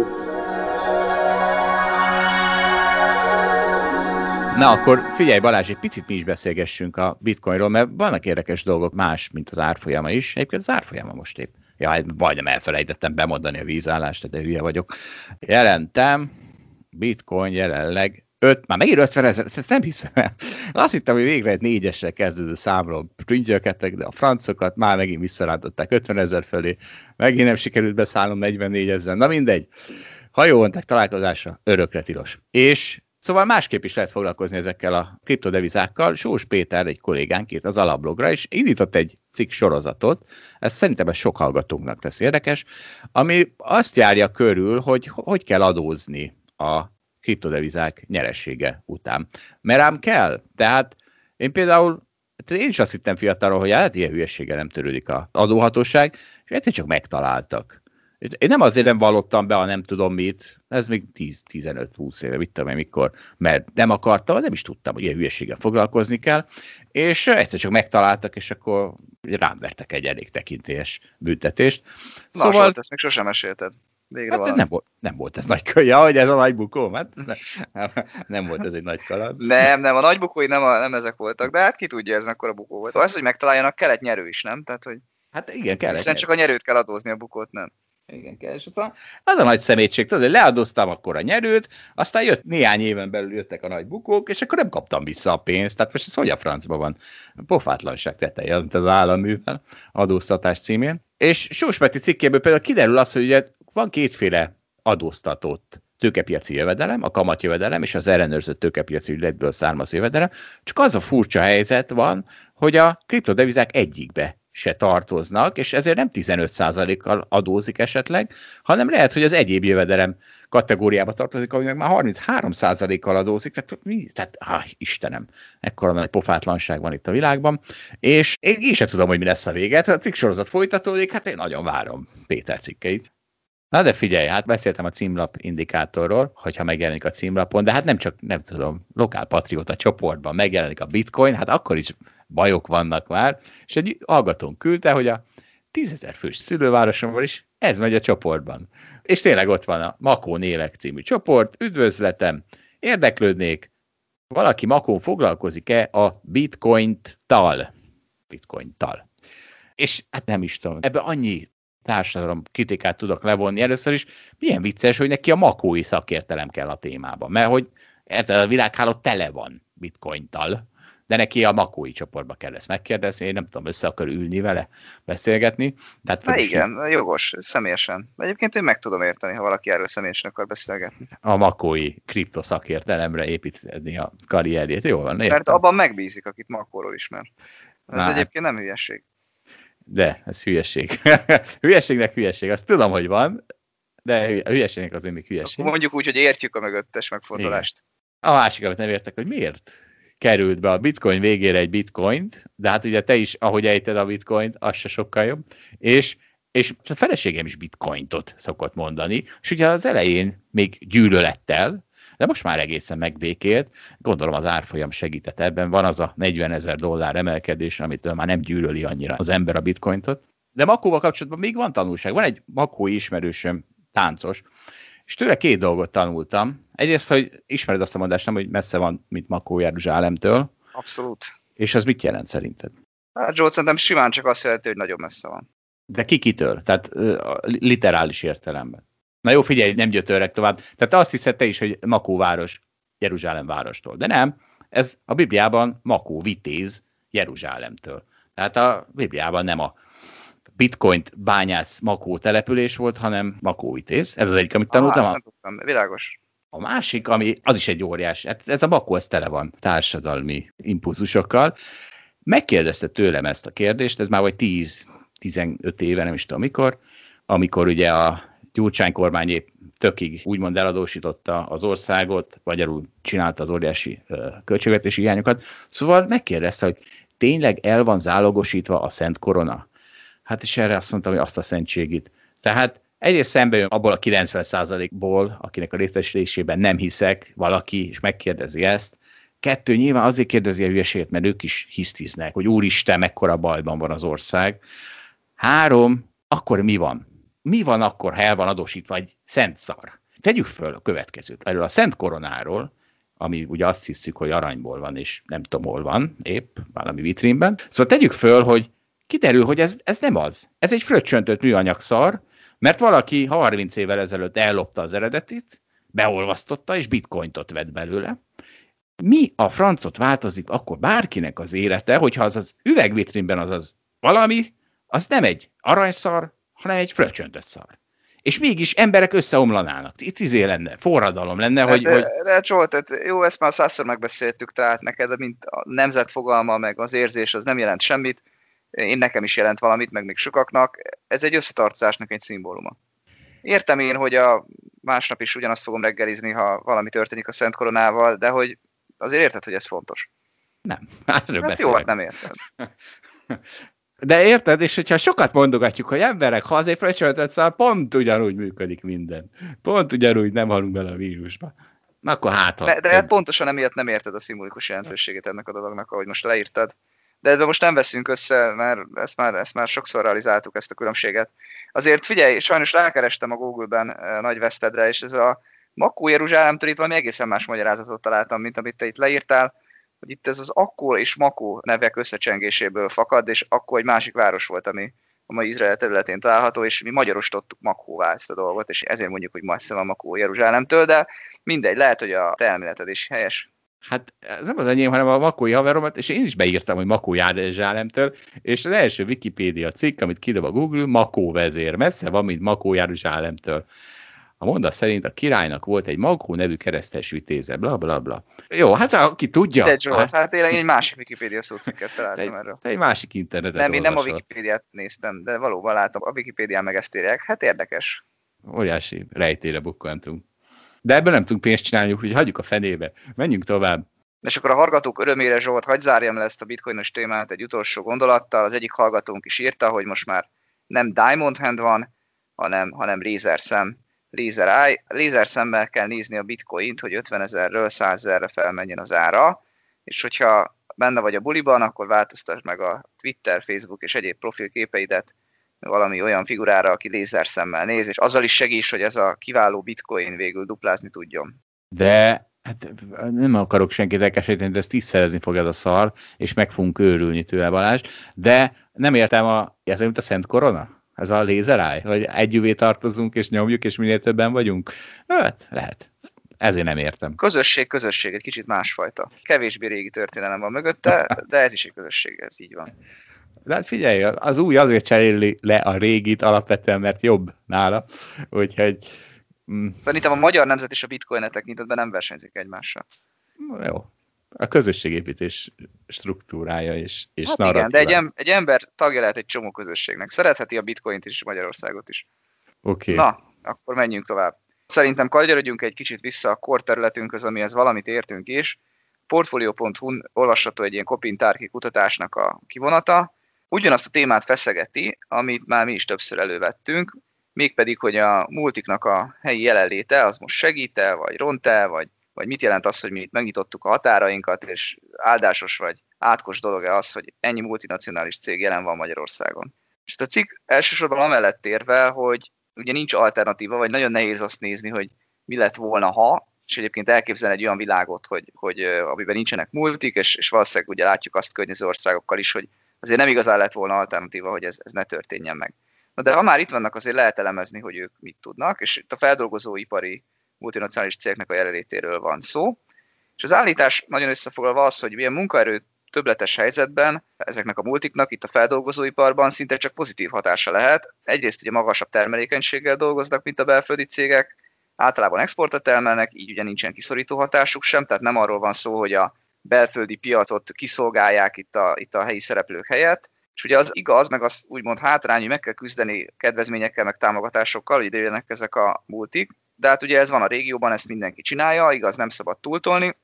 Na akkor figyelj Balázs, egy picit mi is beszélgessünk a Bitcoinról, mert vannak érdekes dolgok más, mint az árfolyama is. Egyébként az árfolyama most épp. Ja, majdnem elfelejtettem bemondani a vízállást, de hülye vagyok. Jelentem, Bitcoin jelenleg öt, már megint ötven ezer, ezt nem hiszem el. Azt hittem, hogy végre egy négyesre kezdődő számról prügyölkedtek, de a francokat már megint visszarántották ötven ezer fölé. Megint nem sikerült beszállnom negyvennégy ezeren. Na mindegy. Ha jó mondták, találkozásra örökre tilos. És szóval másképp is lehet foglalkozni ezekkel a kriptodevizákkal. Sós Péter, egy kollégánk írt az alablogra, és indított egy cikk sorozatot, ezt szerintem ez sok hallgatónknak lesz érdekes, ami azt járja körül, hogy hogy kell adózni a kriptodevizák nyeressége után. Mert ám kell. Tehát én például, én is azt hittem fiatalról, hogy hát ilyen hülyeséggel nem törődik az adóhatóság, és egyszer csak megtaláltak. Én nem azért nem vallottam be, ha nem tudom mit, ez még tíz-tizenöt-húsz éve, mit tudom én mikor, mert nem akartam, nem is tudtam, hogy ilyen hülyeséggel foglalkozni kell, és egyszer csak megtaláltak, és akkor rám vertek egy elég tekintélyes büntetést. Na, szóval... Zsolt, ezt még sosem mesélted. Hát nem, volt, nem volt ez nagy köly, hogy ez a nagy bukó, hát nem, nem volt ez egy nagy kaland. Nem, nem, a nagy bukói nem, a, nem ezek voltak, de hát ki tudja, ez mekkora bukó volt. Az, hogy megtaláljanak, kellett nyerő is, nem? Tehát, hogy... Hát igen, kellett. Hiszen csak a nyerőt kell adózni, a bukót nem. Igen, keres. Az a nagy szemétség, tudod, hogy leadóztam akkor a nyerőt, aztán jött néhány éven belül jöttek a nagy bukók, és akkor nem kaptam vissza a pénzt. Tehát most ez hogy a francban van? Pofátlanság teteje, mint az államművel adóztatás címén. És Sós Peti cikkéből például kiderül az, hogy ugye van kétféle adóztatott tőkepiaci jövedelem, a kamatjövedelem és az ellenőrzött tőkepiaci ügyletből származó jövedelem. Csak az a furcsa helyzet van, hogy a kriptodevizák egyikbe se tartoznak, és ezért nem tizenöt százalékkal adózik esetleg, hanem lehet, hogy az egyéb jövedelem kategóriába tartozik, aminek már harminchárom százalékkal adózik, tehát, tehát áh, Istenem, ekkora nagy pofátlanság van itt a világban, és én is sem tudom, hogy mi lesz a vége, a cikksorozat folytatódik, hát én nagyon várom Péter cikkeit. Na de figyelj, hát beszéltem a címlap indikátorról, hogyha megjelenik a címlapon, de hát nem csak, nem tudom, lokálpatrióta csoportban megjelenik a Bitcoin, hát akkor is bajok vannak már, és egy hallgatón küldte, hogy a tízezer fős szülővárosomban is ez megy a csoportban. És tényleg ott van a Makó Nélek című csoport, üdvözletem, érdeklődnék, valaki Makón foglalkozik-e a Bitcoin-tal? Bitcoin-tal. És hát nem is tudom, ebben annyi társadalom kritikát tudok levonni először is, milyen vicces, hogy neki a makói szakértelem kell a témában, mert hogy a világháló tele van Bitcoin-tal, de neki a makói csoportba kell ezt megkérdezni, én nem tudom, össze akar ülni vele, beszélgetni. De hát, igen, is... jogos, személyesen. Egyébként én meg tudom érteni, ha valaki erről személyesen akar beszélgetni. A makói kriptoszakértelemre építeni a karrierjét, jól van. Értem. Mert abban megbízik, akit makóról ismer. Ez Már... egyébként nem hülyeség. De, ez hülyeség. Hülyeségnek hülyeség, azt tudom, hogy van, de a hülyeségnek azért még hülyeség. Akkor mondjuk úgy, hogy értjük a mögöttes megfordulást. A másik, amit nem értek, hogy miért került be a Bitcoin végére egy Bitcoint, de hát ugye te is, ahogy ejted a Bitcoint, az se sokkal jobb, és, és a feleségem is Bitcointot szokott mondani, és ugye az elején még gyűlölettel, de most már egészen megbékélt. Gondolom az árfolyam segített ebben. Van az a negyven ezer dollár emelkedés, amitől már nem gyűlöli annyira az ember a Bitcointot. De Makóval kapcsolatban még van tanulság. Van egy makói ismerősöm, táncos, és tőle két dolgot tanultam. Egyrészt, hogy ismered azt a mondást, nem, hogy messze van, mint Makó Jeruzsálemtől. Abszolút. És az mit jelent szerinted? Hát, Zsolt, szerintem simán csak azt jelenti, hogy nagyon messze van. De ki kitől? Tehát literális értelemben. Na jó, figyelj, nem gyötörek tovább. Tehát azt hiszed te is, hogy Makó város, Jeruzsálem várostól. De nem, ez a Bibliában Makó vitéz Jeruzsálemtől. Tehát a Bibliában nem a Bitcoint bányász Makó település volt, hanem Makó vitéz. Ez az egyik, amit tanultam. Aha, tudtam, világos. A másik, ami az is egy óriás, hát ez a Makó, ez tele van társadalmi impulzusokkal. Megkérdezte tőlem ezt a kérdést, ez már vagy tíz-tizenöt éve, nem is tudom mikor, amikor ugye a Gyurcsány kormány épp tökig úgymond eladósította az országot, magyarul csinálta az óriási költségvetési hiányokat. Szóval megkérdezte, hogy tényleg el van zálogosítva a Szent Korona? Hát és erre azt mondtam, hogy azt a szentségit. Tehát egyrészt szembe jön abból a kilencven százalékból, akinek a létesülésében nem hiszek, valaki, és megkérdezi ezt. Kettő, nyilván azért kérdezi a hülyeséget, mert ők is hisztiznek, hogy úristen, mekkora bajban van az ország. Három, akkor mi van? Mi van akkor, ha el van adósítva egy szent szar? Tegyük föl a következőt. Erről a szent koronáról, ami ugye azt hiszük, hogy aranyból van, és nem tudom, hol van, épp valami vitrínben. Szóval tegyük föl, hogy kiderül, hogy ez, ez nem az. Ez egy fröccsöntött műanyag szar, mert valaki harminc évvel ezelőtt ellopta az eredetit, beolvasztotta, és bitcointot vett belőle. Mi a francot változik akkor bárkinek az élete, hogyha az az üvegvitrínben az az valami, az nem egy aranyszar, hanem egy fröccsöntött szar. És mégis emberek összeomlanának. Itt izé lenne, forradalom lenne, de, hogy... De, hogy... de Zsolt, jó, ezt már százszor megbeszéltük, tehát neked mint a nemzet fogalma, meg az érzés, az nem jelent semmit. Én nekem is jelent valamit, meg még sokaknak. Ez egy összetartozásnak egy szimbóluma. Értem én, hogy a másnap is ugyanazt fogom reggelizni, ha valami történik a Szent Koronával, de hogy azért érted, hogy ez fontos. Nem, erről hát jó, hát nem érted. De érted, és hogyha sokat mondogatjuk, hogy emberek, ha azért fröccsöltet száll, pont ugyanúgy működik minden. Pont ugyanúgy nem halunk bele a vírusba. Na, akkor hát... De, de hát pontosan emiatt nem érted a szimbolikus jelentőségét ennek a dolognak, ahogy most leírtad. De ebben most nem veszünk össze, mert ezt már, ezt már sokszor realizáltuk, ezt a különbséget. Azért figyelj, sajnos rákerestem a Google-ben nagy vesztedre, és ez a Makó Jeruzsálemtől itt valami egészen más magyarázatot találtam, mint amit te itt leírtál, hogy itt ez az Akkó és Makó nevek összecsengéséből fakad, és Akkó egy másik város volt, ami a mai Izrael területén található, és mi magyarosítottuk Makóvá ezt a dolgot, és ezért mondjuk, hogy masszem a Makó Jeruzsálemtől, de mindegy, lehet, hogy a te elméleted is helyes. Hát ez nem az enyém, hanem a makói haveromat, és én is beírtam, hogy Makó Jeruzsálemtől, és az első Wikipédia cikk, amit kidob a Google, Makó vezér, messze van, mint Makó Jeruzsálemtől. A mondat szerint a királynak volt egy Makó nevű keresztes vitéze, bla bla bla. Jó, hát aki tudja... De Zsolt, hát, hát én egy másik Wikipédia szócikket találtam erről. Te egy másik internetet olvasol. Nem, én nem a Wikipédiát néztem, de valóban látom, a Wikipédián meg ezt írják. Hát érdekes. Óriási rejtére bukkantunk. De ebből nem tudunk pénzt csinálni, úgyhogy hagyjuk a fenébe, menjünk tovább. És akkor a hallgatók örömére, Zsolt, hadd zárjam le ezt a bitcoinos témát egy utolsó gondolattal. Az egyik hallgatónk is írta, hogy most már nem Diamond Hand van, hanem, hanem lézerszem, lézer eye. Lézerszemmel kell nézni a bitcoint, hogy ötvenezerről százezerre felmenjen az ára, és hogyha benne vagy a buliban, akkor változtasd meg a Twitter, Facebook és egyéb profilképeidet valami olyan figurára, aki lézerszemmel néz, és azzal is segíts, hogy ez a kiváló bitcoin végül duplázni tudjon. De hát nem akarok senkit elkesíteni, de ezt tízszerezni fog ez a szar, és meg fogunk őrülni tőle, Balázs. De nem értem, a, ez mint a Szent Korona? Ez a lézeráj? Vagy együvé tartozunk, és nyomjuk, és minél többen vagyunk? Hát, lehet. Ezért nem értem. Közösség, közösség, egy kicsit másfajta. Kevésbé régi történelem van mögötte, de ez is egy közösség, ez így van. De hát figyelj, az új azért cseréli le a régit alapvetően, mert jobb nála, úgyhogy... Mm. Szerintem a magyar nemzet és a bitcoin tekintetben nem versenyzik egymással. Jó. A közösségépítés struktúrája és, és hát narratúrája. Igen, de egy, em- egy ember tagja lehet egy csomó közösségnek. Szeretheti a bitcoint is, Magyarországot is. Oké. Okay. Na, akkor menjünk tovább. Szerintem kagyarodjunk egy kicsit vissza a korterületünkhöz, amihez valamit értünk is. portfolio pont hu-n olvasható egy ilyen kopintárki kutatásnak a kivonata. Ugyanazt a témát feszegeti, amit már mi is többször elővettünk, mégpedig, hogy a multiknak a helyi jelenléte az most segít-e, vagy ront-e, vagy, vagy mit jelent az, hogy mi itt megnyitottuk a határainkat, és áldásos vagy átkos dolog-e az, hogy ennyi multinacionális cég jelen van Magyarországon. És a cikk elsősorban amellett érvel, hogy ugye nincs alternatíva, vagy nagyon nehéz azt nézni, hogy mi lett volna, ha, és egyébként elképzelni egy olyan világot, hogy, hogy amiben nincsenek multik, és, és valószínűleg ugye látjuk azt környező országokkal is, hogy azért nem igazán lett volna alternatíva, hogy ez, ez ne történjen meg. Na de ha már itt vannak, azért lehet elemezni, hogy ők mit tudnak, és itt a feldolgozóipari multinacionális cégeknek a jelenlétéről van szó. És az állítás nagyon összefoglalva az, hogy milyen munkaerő többletes helyzetben ezeknek a multiknak itt a feldolgozóiparban szinte csak pozitív hatása lehet. Egyrészt ugye magasabb termelékenységgel dolgoznak, mint a belföldi cégek, általában exportot termelnek, így ugye nincsen kiszorító hatásuk sem, tehát nem arról van szó, hogy a belföldi piacot kiszolgálják itt a, itt a helyi szereplők helyett. És ugye az igaz, meg az úgymond hátrány, hogy meg kell küzdeni kedvezményekkel, meg támogatásokkal, hogy idejöjjenek ezek a multik. De hát ugye ez van a régióban, ezt mindenki csinálja, igaz, nem szabad túltolni,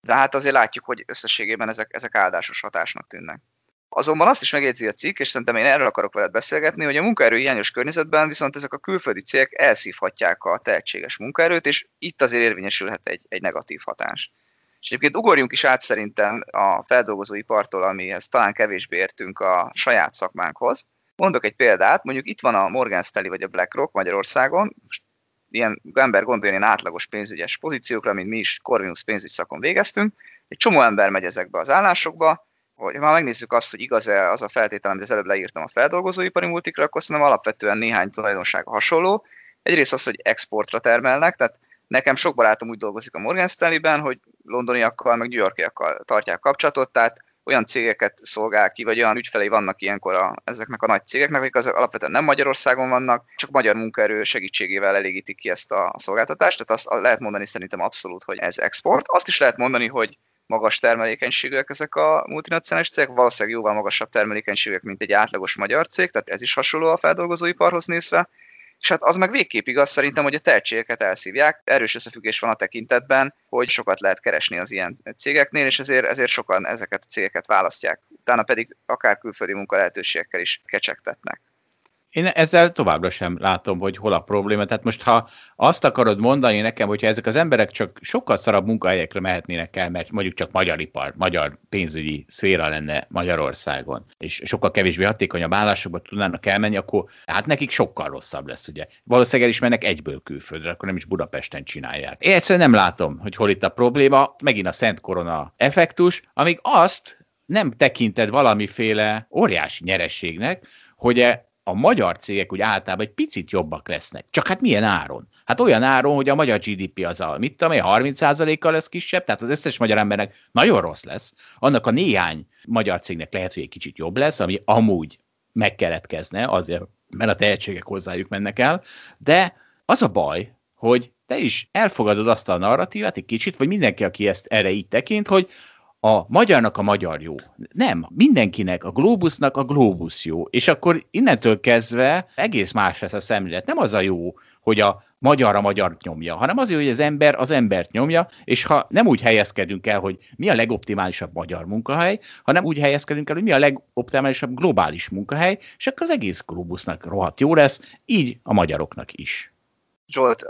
de hát azért látjuk, hogy összességében ezek, ezek áldásos hatásnak tűnnek. Azonban azt is megjegyzi a cikk, és szerintem én erről akarok veled beszélgetni, hogy a munkaerő hiányos környezetben viszont ezek a külföldi cégek elszívhatják a tehetséges munkaerőt, és itt azért érvényesülhet egy, egy negatív hatás. És egyébként ugorjunk is át szerintem a feldolgozóipartól, amihez talán kevésbé értünk a saját szakmánkhoz. Mondok egy példát, mondjuk itt van a Morgan Stanley vagy a BlackRock Magyarországon, most ilyen ember gondoljon ilyen átlagos pénzügyes pozíciókra, mint mi is Corvinus pénzügyszakon végeztünk, egy csomó ember megy ezekbe az állásokba, hogy ha megnézzük azt, hogy igaz-e az a feltétel, amit az előbb leírtam a feldolgozóipari multikra, akkor szerintem alapvetően néhány tulajdonsága hasonló. Egyrészt az, hogy exportra termelnek, tehát nekem sok barátom úgy dolgozik a Morgan Stanley-ben, hogy londoniakkal, meg New Yorkiakkal tartják kapcsolatot, tehát olyan cégeket szolgál ki, vagy olyan ügyfelei vannak ilyenkor a, ezeknek a nagy cégeknek, akik az alapvetően nem Magyarországon vannak, csak magyar munkaerő segítségével elégítik ki ezt a szolgáltatást, tehát azt lehet mondani szerintem abszolút, hogy ez export. Azt is lehet mondani, hogy magas termelékenységűek ezek a multinacionális cégek, valószínűleg jóval magasabb termelékenységűek, mint egy átlagos magyar cég, tehát ez is hasonló a feldolgozóiparhoz nézve. És hát az meg végképp igaz szerintem, hogy a tehetségeket elszívják. Erős összefüggés van a tekintetben, hogy sokat lehet keresni az ilyen cégeknél, és ezért, ezért sokan ezeket a cégeket választják. Utána pedig akár külföldi munkalehetőségekkel is kecsegtetnek. Én ezzel továbbra sem látom, hogy hol a probléma. Tehát most, ha azt akarod mondani nekem, hogyha ezek az emberek csak sokkal szarabb munkahelyekre mehetnének el, mert mondjuk csak magyar ipar, magyar pénzügyi szféra lenne Magyarországon, és sokkal kevésbé hatékonyabb állásokba tudnának elmenni, akkor hát nekik sokkal rosszabb lesz, ugye. Valószínűleg el is mennek egyből külföldre, akkor nem is Budapesten csinálják. Én egyszerűen nem látom, hogy hol itt a probléma, megint a Szent Korona effektus, amíg azt nem tekinted valamiféle óriási nyereségnek, hogy a magyar cégek úgy általában egy picit jobbak lesznek. Csak hát milyen áron? Hát olyan áron, hogy a magyar gé dé pé az a, mit tudom, harminc százalékkal lesz kisebb, tehát az összes magyar embernek nagyon rossz lesz. Annak a néhány magyar cégnek lehet, hogy egy kicsit jobb lesz, ami amúgy megkeletkezne, azért, mert a tehetségek hozzájuk mennek el, de az a baj, hogy te is elfogadod azt a narratívát egy kicsit, vagy mindenki, aki ezt erre így tekint, hogy a magyarnak a magyar jó. Nem, mindenkinek, a glóbusznak a glóbusz jó. És akkor innentől kezdve egész más lesz a szemlélet. Nem az a jó, hogy a magyar a magyart nyomja, hanem az jó, hogy az ember az embert nyomja, és ha nem úgy helyezkedünk el, hogy mi a legoptimálisabb magyar munkahely, hanem úgy helyezkedünk el, hogy mi a legoptimálisabb globális munkahely, és akkor az egész glóbusznak rohadt jó lesz, így a magyaroknak is. Zsolt,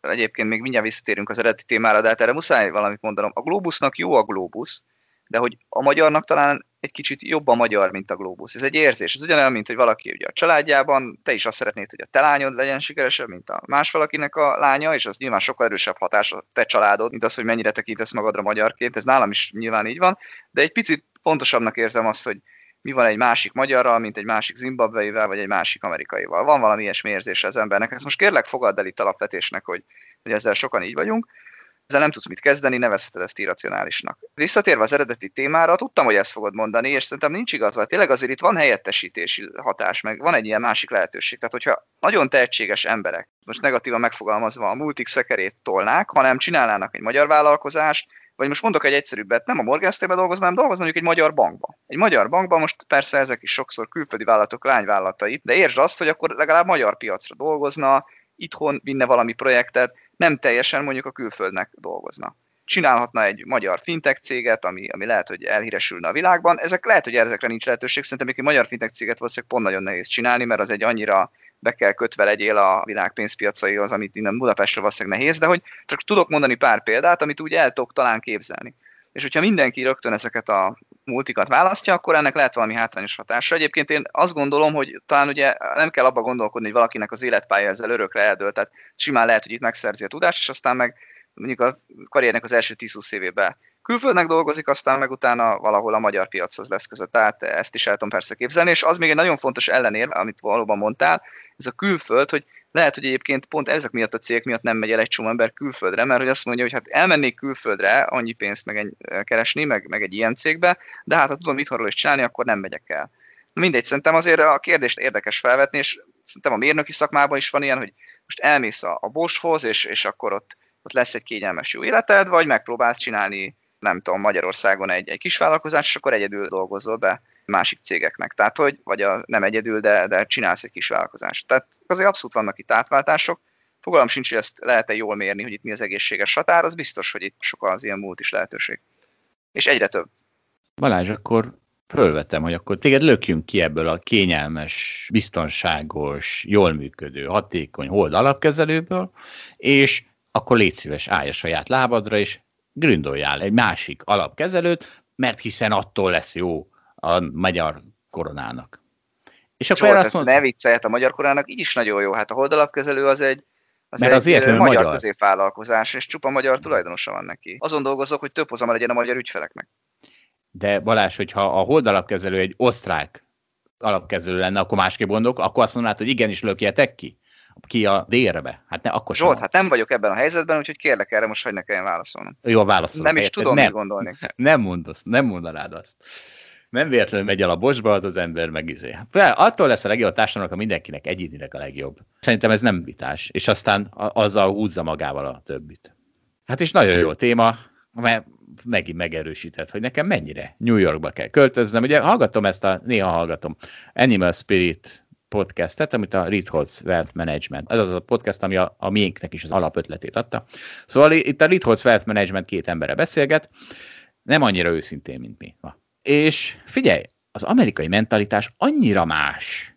egyébként még mindjárt visszatérünk az eredeti témára, de hát erre muszáj valamit mondanom. A glóbusznak jó a glóbusz, de hogy a magyarnak talán egy kicsit jobb a magyar, mint a glóbusz. Ez egy érzés. Ez ugyanolyan, mint hogy valaki ugye a családjában, te is azt szeretnéd, hogy a te lányod legyen sikeresebb, mint a más valakinek a lánya, és az nyilván sokkal erősebb hatás a te családod, mint az, hogy mennyire tekintesz magadra magyarként. Ez nálam is nyilván így van, de egy picit fontosabbnak érzem azt, hogy mi van egy másik magyarral, mint egy másik zimbabveivel, vagy egy másik amerikaival. Van valami ilyesmi érzése az embernek. Ezt most kérlek fogadd el itt alapvetésnek, hogy, hogy ezzel sokan így vagyunk. Ezzel nem tudsz mit kezdeni, nevezheted ezt irracionálisnak. Visszatérve az eredeti témára, tudtam, hogy ezt fogod mondani, és szerintem nincs igazad. Tényleg azért itt van helyettesítési hatás, meg van egy ilyen másik lehetőség. Tehát, hogyha nagyon tehetséges emberek, most negatívan megfogalmazva, a multik szekerét tolnák, hanem csinálnának egy magyar vállalkozást, vagy most mondok egy egyszerűbbet, nem a Morgan Stanley-ben dolgoznám, dolgoznának egy magyar bankba. Egy magyar bankba, most persze ezek is sokszor külföldi vállalatok lányvállalatait, de értsd azt, hogy akkor legalább magyar piacra dolgozna, itthon vinne valami projektet, nem teljesen mondjuk a külföldnek dolgozna. Csinálhatna egy magyar fintech céget, ami, ami lehet, hogy elhíresülne a világban. Ezek lehet, hogy ezekre nincs lehetőség, szerintem egy magyar fintech céget valószínűleg pont nagyon nehéz csinálni, mert az egy annyira be kell kötve legyél a világ pénzpiacaihoz, amit innen Budapestről valószínűleg nehéz, de hogy csak tudok mondani pár példát, amit úgy el tudok talán képzelni. És hogyha mindenki rögtön ezeket a multikat választja, akkor ennek lehet valami hátrányos hatása. Egyébként én azt gondolom, hogy talán ugye nem kell abba gondolkodni, hogy valakinek az életpálya ezzel örökre eldől, tehát simán lehet, hogy itt megszerzi a tudást, és aztán meg mondjuk a karriernek az első tíz-húsz évében külföldnek dolgozik, aztán meg utána valahol a magyar piachoz lesz között. Tehát ezt is el tudom persze képzelni, és az még egy nagyon fontos ellenérv, amit valóban mondtál, ez a külföld, hogy lehet, hogy egyébként pont ezek miatt a cégek miatt nem megy el egy csomó ember külföldre, mert hogy azt mondja, hogy hát elmennék külföldre annyi pénzt meg egy, keresni, meg, meg egy ilyen cégbe, de hát ha tudom itthonról is csinálni, akkor nem megyek el. Mindegy, szerintem azért a kérdést érdekes felvetni, és szerintem a mérnöki szakmában is van ilyen, hogy most elmész a, a Boschhoz, és, és akkor ott, ott lesz egy kényelmes jó életed, vagy megpróbálsz csinálni, nem tudom, Magyarországon egy, egy kis vállalkozás, és akkor egyedül dolgozol be másik cégeknek. Tehát, hogy vagy a, nem egyedül, de, de csinálsz egy kis vállalkozást. Tehát azért abszolút vannak itt átváltások. Fogalmam sincs, hogy ezt lehet-e jól mérni, hogy itt mi az egészséges határ, az biztos, hogy itt sok az ilyen múlt is lehetőség. És egyre több. Balázs, akkor fölvetem, hogy akkor téged lökjünk ki ebből a kényelmes, biztonságos, jól működő, hatékony Hold alapkezelőből, és akkor légy szíves, állj a saját lábadra, és gründoljál egy másik alapkezelőt, mert hiszen attól lesz jó a magyar koronának. És akkor Zsolt, azt mondta, ne viccelhet, a magyar koronának így is nagyon jó. Hát a Hold alapkezelő az egy, az mert egy az magyar, magyar középvállalkozás, és csupa magyar tulajdonosa van neki. Azon dolgozok, hogy több hozama legyen a magyar ügyfeleknek. De Balázs, hogyha a Hold alapkezelő egy osztrák alapkezelő lenne, akkor másképp gondolok, akkor azt mondanád, hogy igenis lökjetek ki, ki a délbe. Hát ne, akkor Zsolt, sem. Hát nem vagyok ebben a helyzetben, úgyhogy kérlek erre most, hogy ne kelljen válaszolnom. Jó, válaszolok. Nem is tudom, mit gondolni. Nem mondasz, nem mondanád azt. Nem véletlenül megy el a bocsba, az az ember megizé. Attól lesz a legjobb a társadalomnak, ha mindenkinek egyénileg a legjobb. Szerintem ez nem vitás, és aztán azzal húzza magával a többit. Hát és nagyon jó téma, mert megint megerősített, hogy nekem mennyire New Yorkba kell költöznem. Ugye hallgatom ezt a, néha hallgatom, Animal Spirit podcastet, amit a Ritholtz Wealth Management, ez az a podcast, ami a, a miénknek is az alapötletét adta. Szóval itt a Ritholtz Wealth Management két embere beszélget, nem annyira őszintén, mint mi. Na. És figyelj, az amerikai mentalitás annyira más,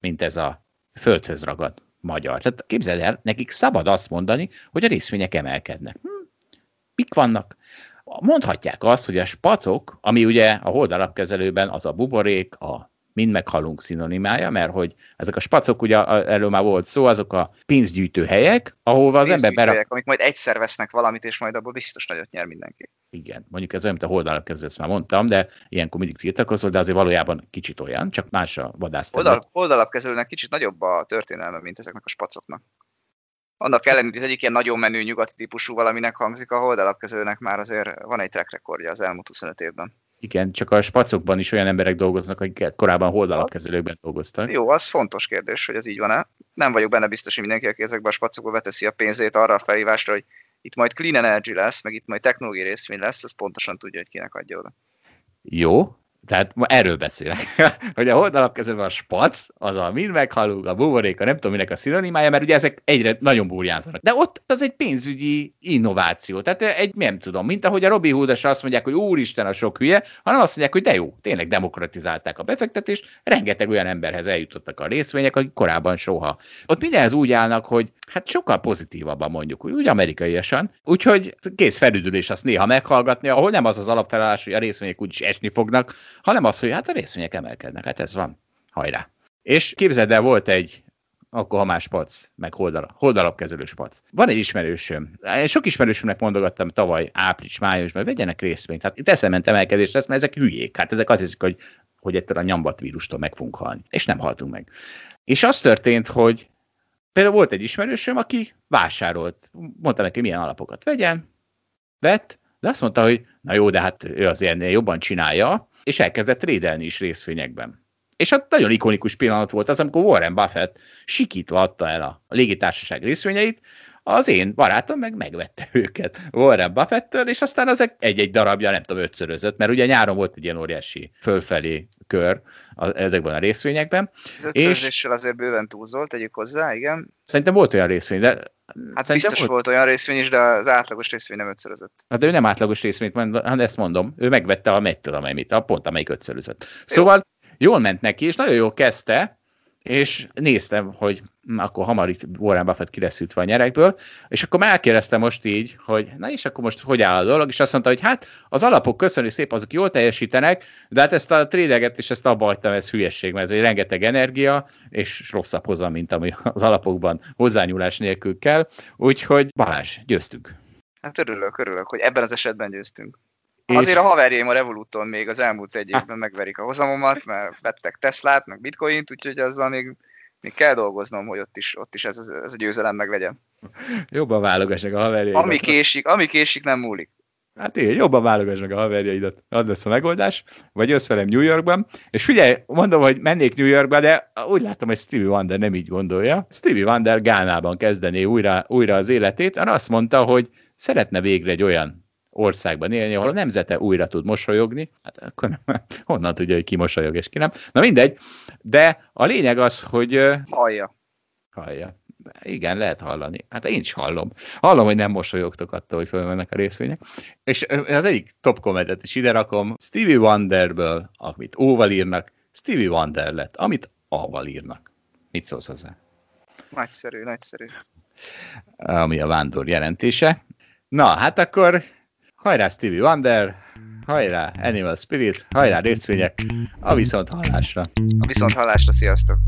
mint ez a földhöz ragadt magyar. Tehát képzeld el, nekik szabad azt mondani, hogy a részvények emelkednek. Hm, mik vannak? Mondhatják azt, hogy a spacok, ami ugye a Hold alapkezelőben az a buborék, a mind meghalunk szinonimája, mert hogy ezek a spacok, ugye erről már volt szó, azok a pénzgyűjtő helyek, ahova az ember berak... amik majd egyszer vesznek valamit, és majd abból biztos nagyot nyer mindenki. Igen, mondjuk ez olyan, mint a Hold alapkezelő, ezt már mondtam, de ilyenkor mindig tiltakozol, de azért valójában kicsit olyan, csak más a vadászterület. Hold alapkezelőnek kicsit nagyobb a történelme, mint ezeknek a spacoknak. Annak ellenére, hogy egyik ilyen nagyon menő nyugati típusú valaminek hangzik, a Hold alapkezelőnek már azért van egy track rekordja az elmúlt huszonöt évben. Igen, csak a spacokban is olyan emberek dolgoznak, akik korábban Hold alapkezelőkben dolgoztak. Jó, az fontos kérdés, hogy ez így van-e. Nem vagyok benne biztos, hogy mindenki, aki ezekben a spacokban veteszi a pénzét arra a felhívásra, hogy itt majd Clean Energy lesz, meg itt majd technológiai részvény lesz, az pontosan tudja, hogy kinek adja oda. Jó, tehát ma erről beszélek, hogy a Hold alapkezelőben a spac, az a mind meghalunk, a buboréka, nem tudom minek a szinonimája, mert ugye ezek egyre nagyon burjánzanak. De ott az egy pénzügyi innováció, tehát egy nem tudom, mint ahogy a Robin Hoodosra azt mondják, hogy úristen a sok hülye, hanem azt mondják, hogy de jó, tényleg demokratizálták a befektetést, rengeteg olyan emberhez eljutottak a részvények, akik korábban soha. Ott mindenhez úgy állnak, hogy hát sokkal pozitívabban mondjuk, úgy amerikaiasan, úgyhogy kész felüdülés azt néha meghallgatni, ahol nem az az alapfelállás, hogy a részvények úgyis esni fognak, hanem az, hogy hát a részvények emelkednek, hát ez van, hajrá. És képzeld el, volt egy, akkor ha már spac, meg holdal, holdalapkezelő spac. Van egy ismerősöm, sok ismerősömnek mondogattam tavaly április, májusban, vegyenek részvényt, hát itt eszement emelkedés lesz, mert ezek hülyék, hát ezek azt hiszik, hogy, hogy ettől a nyambatvírustól meg fogunk halni, és nem haltunk meg. És az történt, hogy például volt egy ismerősöm, aki vásárolt, mondta neki, milyen alapokat vegyen, vett, de azt mondta, hogy na jó, de hát ő azért jobban csinálja, és elkezdett trédelni is részvényekben. És hát nagyon ikonikus pillanat volt az, amikor Warren Buffett sikítva adta el a légitársaság részvényeit, az én barátom meg megvette őket Warren Buffettől, és aztán ezek egy-egy darabja, nem tudom, ötszörözött, mert ugye nyáron volt egy ilyen óriási fölfelé kör a, ezekben a részvényekben. Az ötszörözéssel azért bőven túlzolt, tegyük hozzá, igen. Szerintem volt olyan részvény, de... Hát biztos volt... volt olyan részvény is, de az átlagos részvény nem ötszörözött. Hát ő nem átlagos részvényt, hát ezt mondom, ő megvette a mettől, amely mit, a pont, amelyik ötszörözött. Szóval jó. Jól ment neki, és nagyon jól kezdte, és néztem, hogy akkor hamar itt Warren Buffett kileszültve a nyerekből, és akkor már elkérdeztem most így, hogy na és akkor most hogy áll a dolog, és azt mondta, hogy hát az alapok köszönjük szépen, azok jól teljesítenek, de hát ezt a trédelget és ezt abba hagytam, ez hülyeség, mert ez egy rengeteg energia, és rosszabb hozam, mint ami az alapokban hozzányúlás nélkül kell, úgyhogy Balázs, győztünk. Hát örülök, örülök, hogy ebben az esetben győztünk. És... Azért a haverjaim a Revoluton még az elmúlt egy évben megverik a hozamomat, mert vettek Teslát, meg Bitcoint, úgyhogy azzal még, még kell dolgoznom, hogy ott is, ott is ez, ez a győzelem meglegyen. Jobban válogass meg a haverjaidat. Ami késik, ami késik nem múlik. Hát így, jobban válogass meg a haverjaidat. Az lesz a megoldás, vagy jössz velem New Yorkban. És figyelj, mondom, hogy mennék New Yorkba, de úgy látom, hogy Stevie Wonder nem így gondolja. Stevie Wonder Gánában kezdené újra, újra az életét, hanem azt mondta, hogy szeretne végre egy olyan országban élni, ahol a nemzete újra tud mosolyogni, hát akkor nem, honnan tudja, hogy ki mosolyog és ki nem. Na mindegy, de a lényeg az, hogy... Hallja. Hallja. Igen, lehet hallani. Hát én is hallom. Hallom, hogy nem mosolyogtok attól, hogy fölmennek a részvények. És az egyik top kommentet is ide rakom. Stevie Wonderből, amit óval írnak, Stevie Wonder lett, amit A-val írnak. Mit szólsz hozzá? Nagyszerű, nagyszerű. Ami a vándor jelentése. Na, hát akkor hajrá Stevie Wonder, hajrá Animal Spirit, hajrá részvények, a viszont hallásra. A viszont hallásra, sziasztok!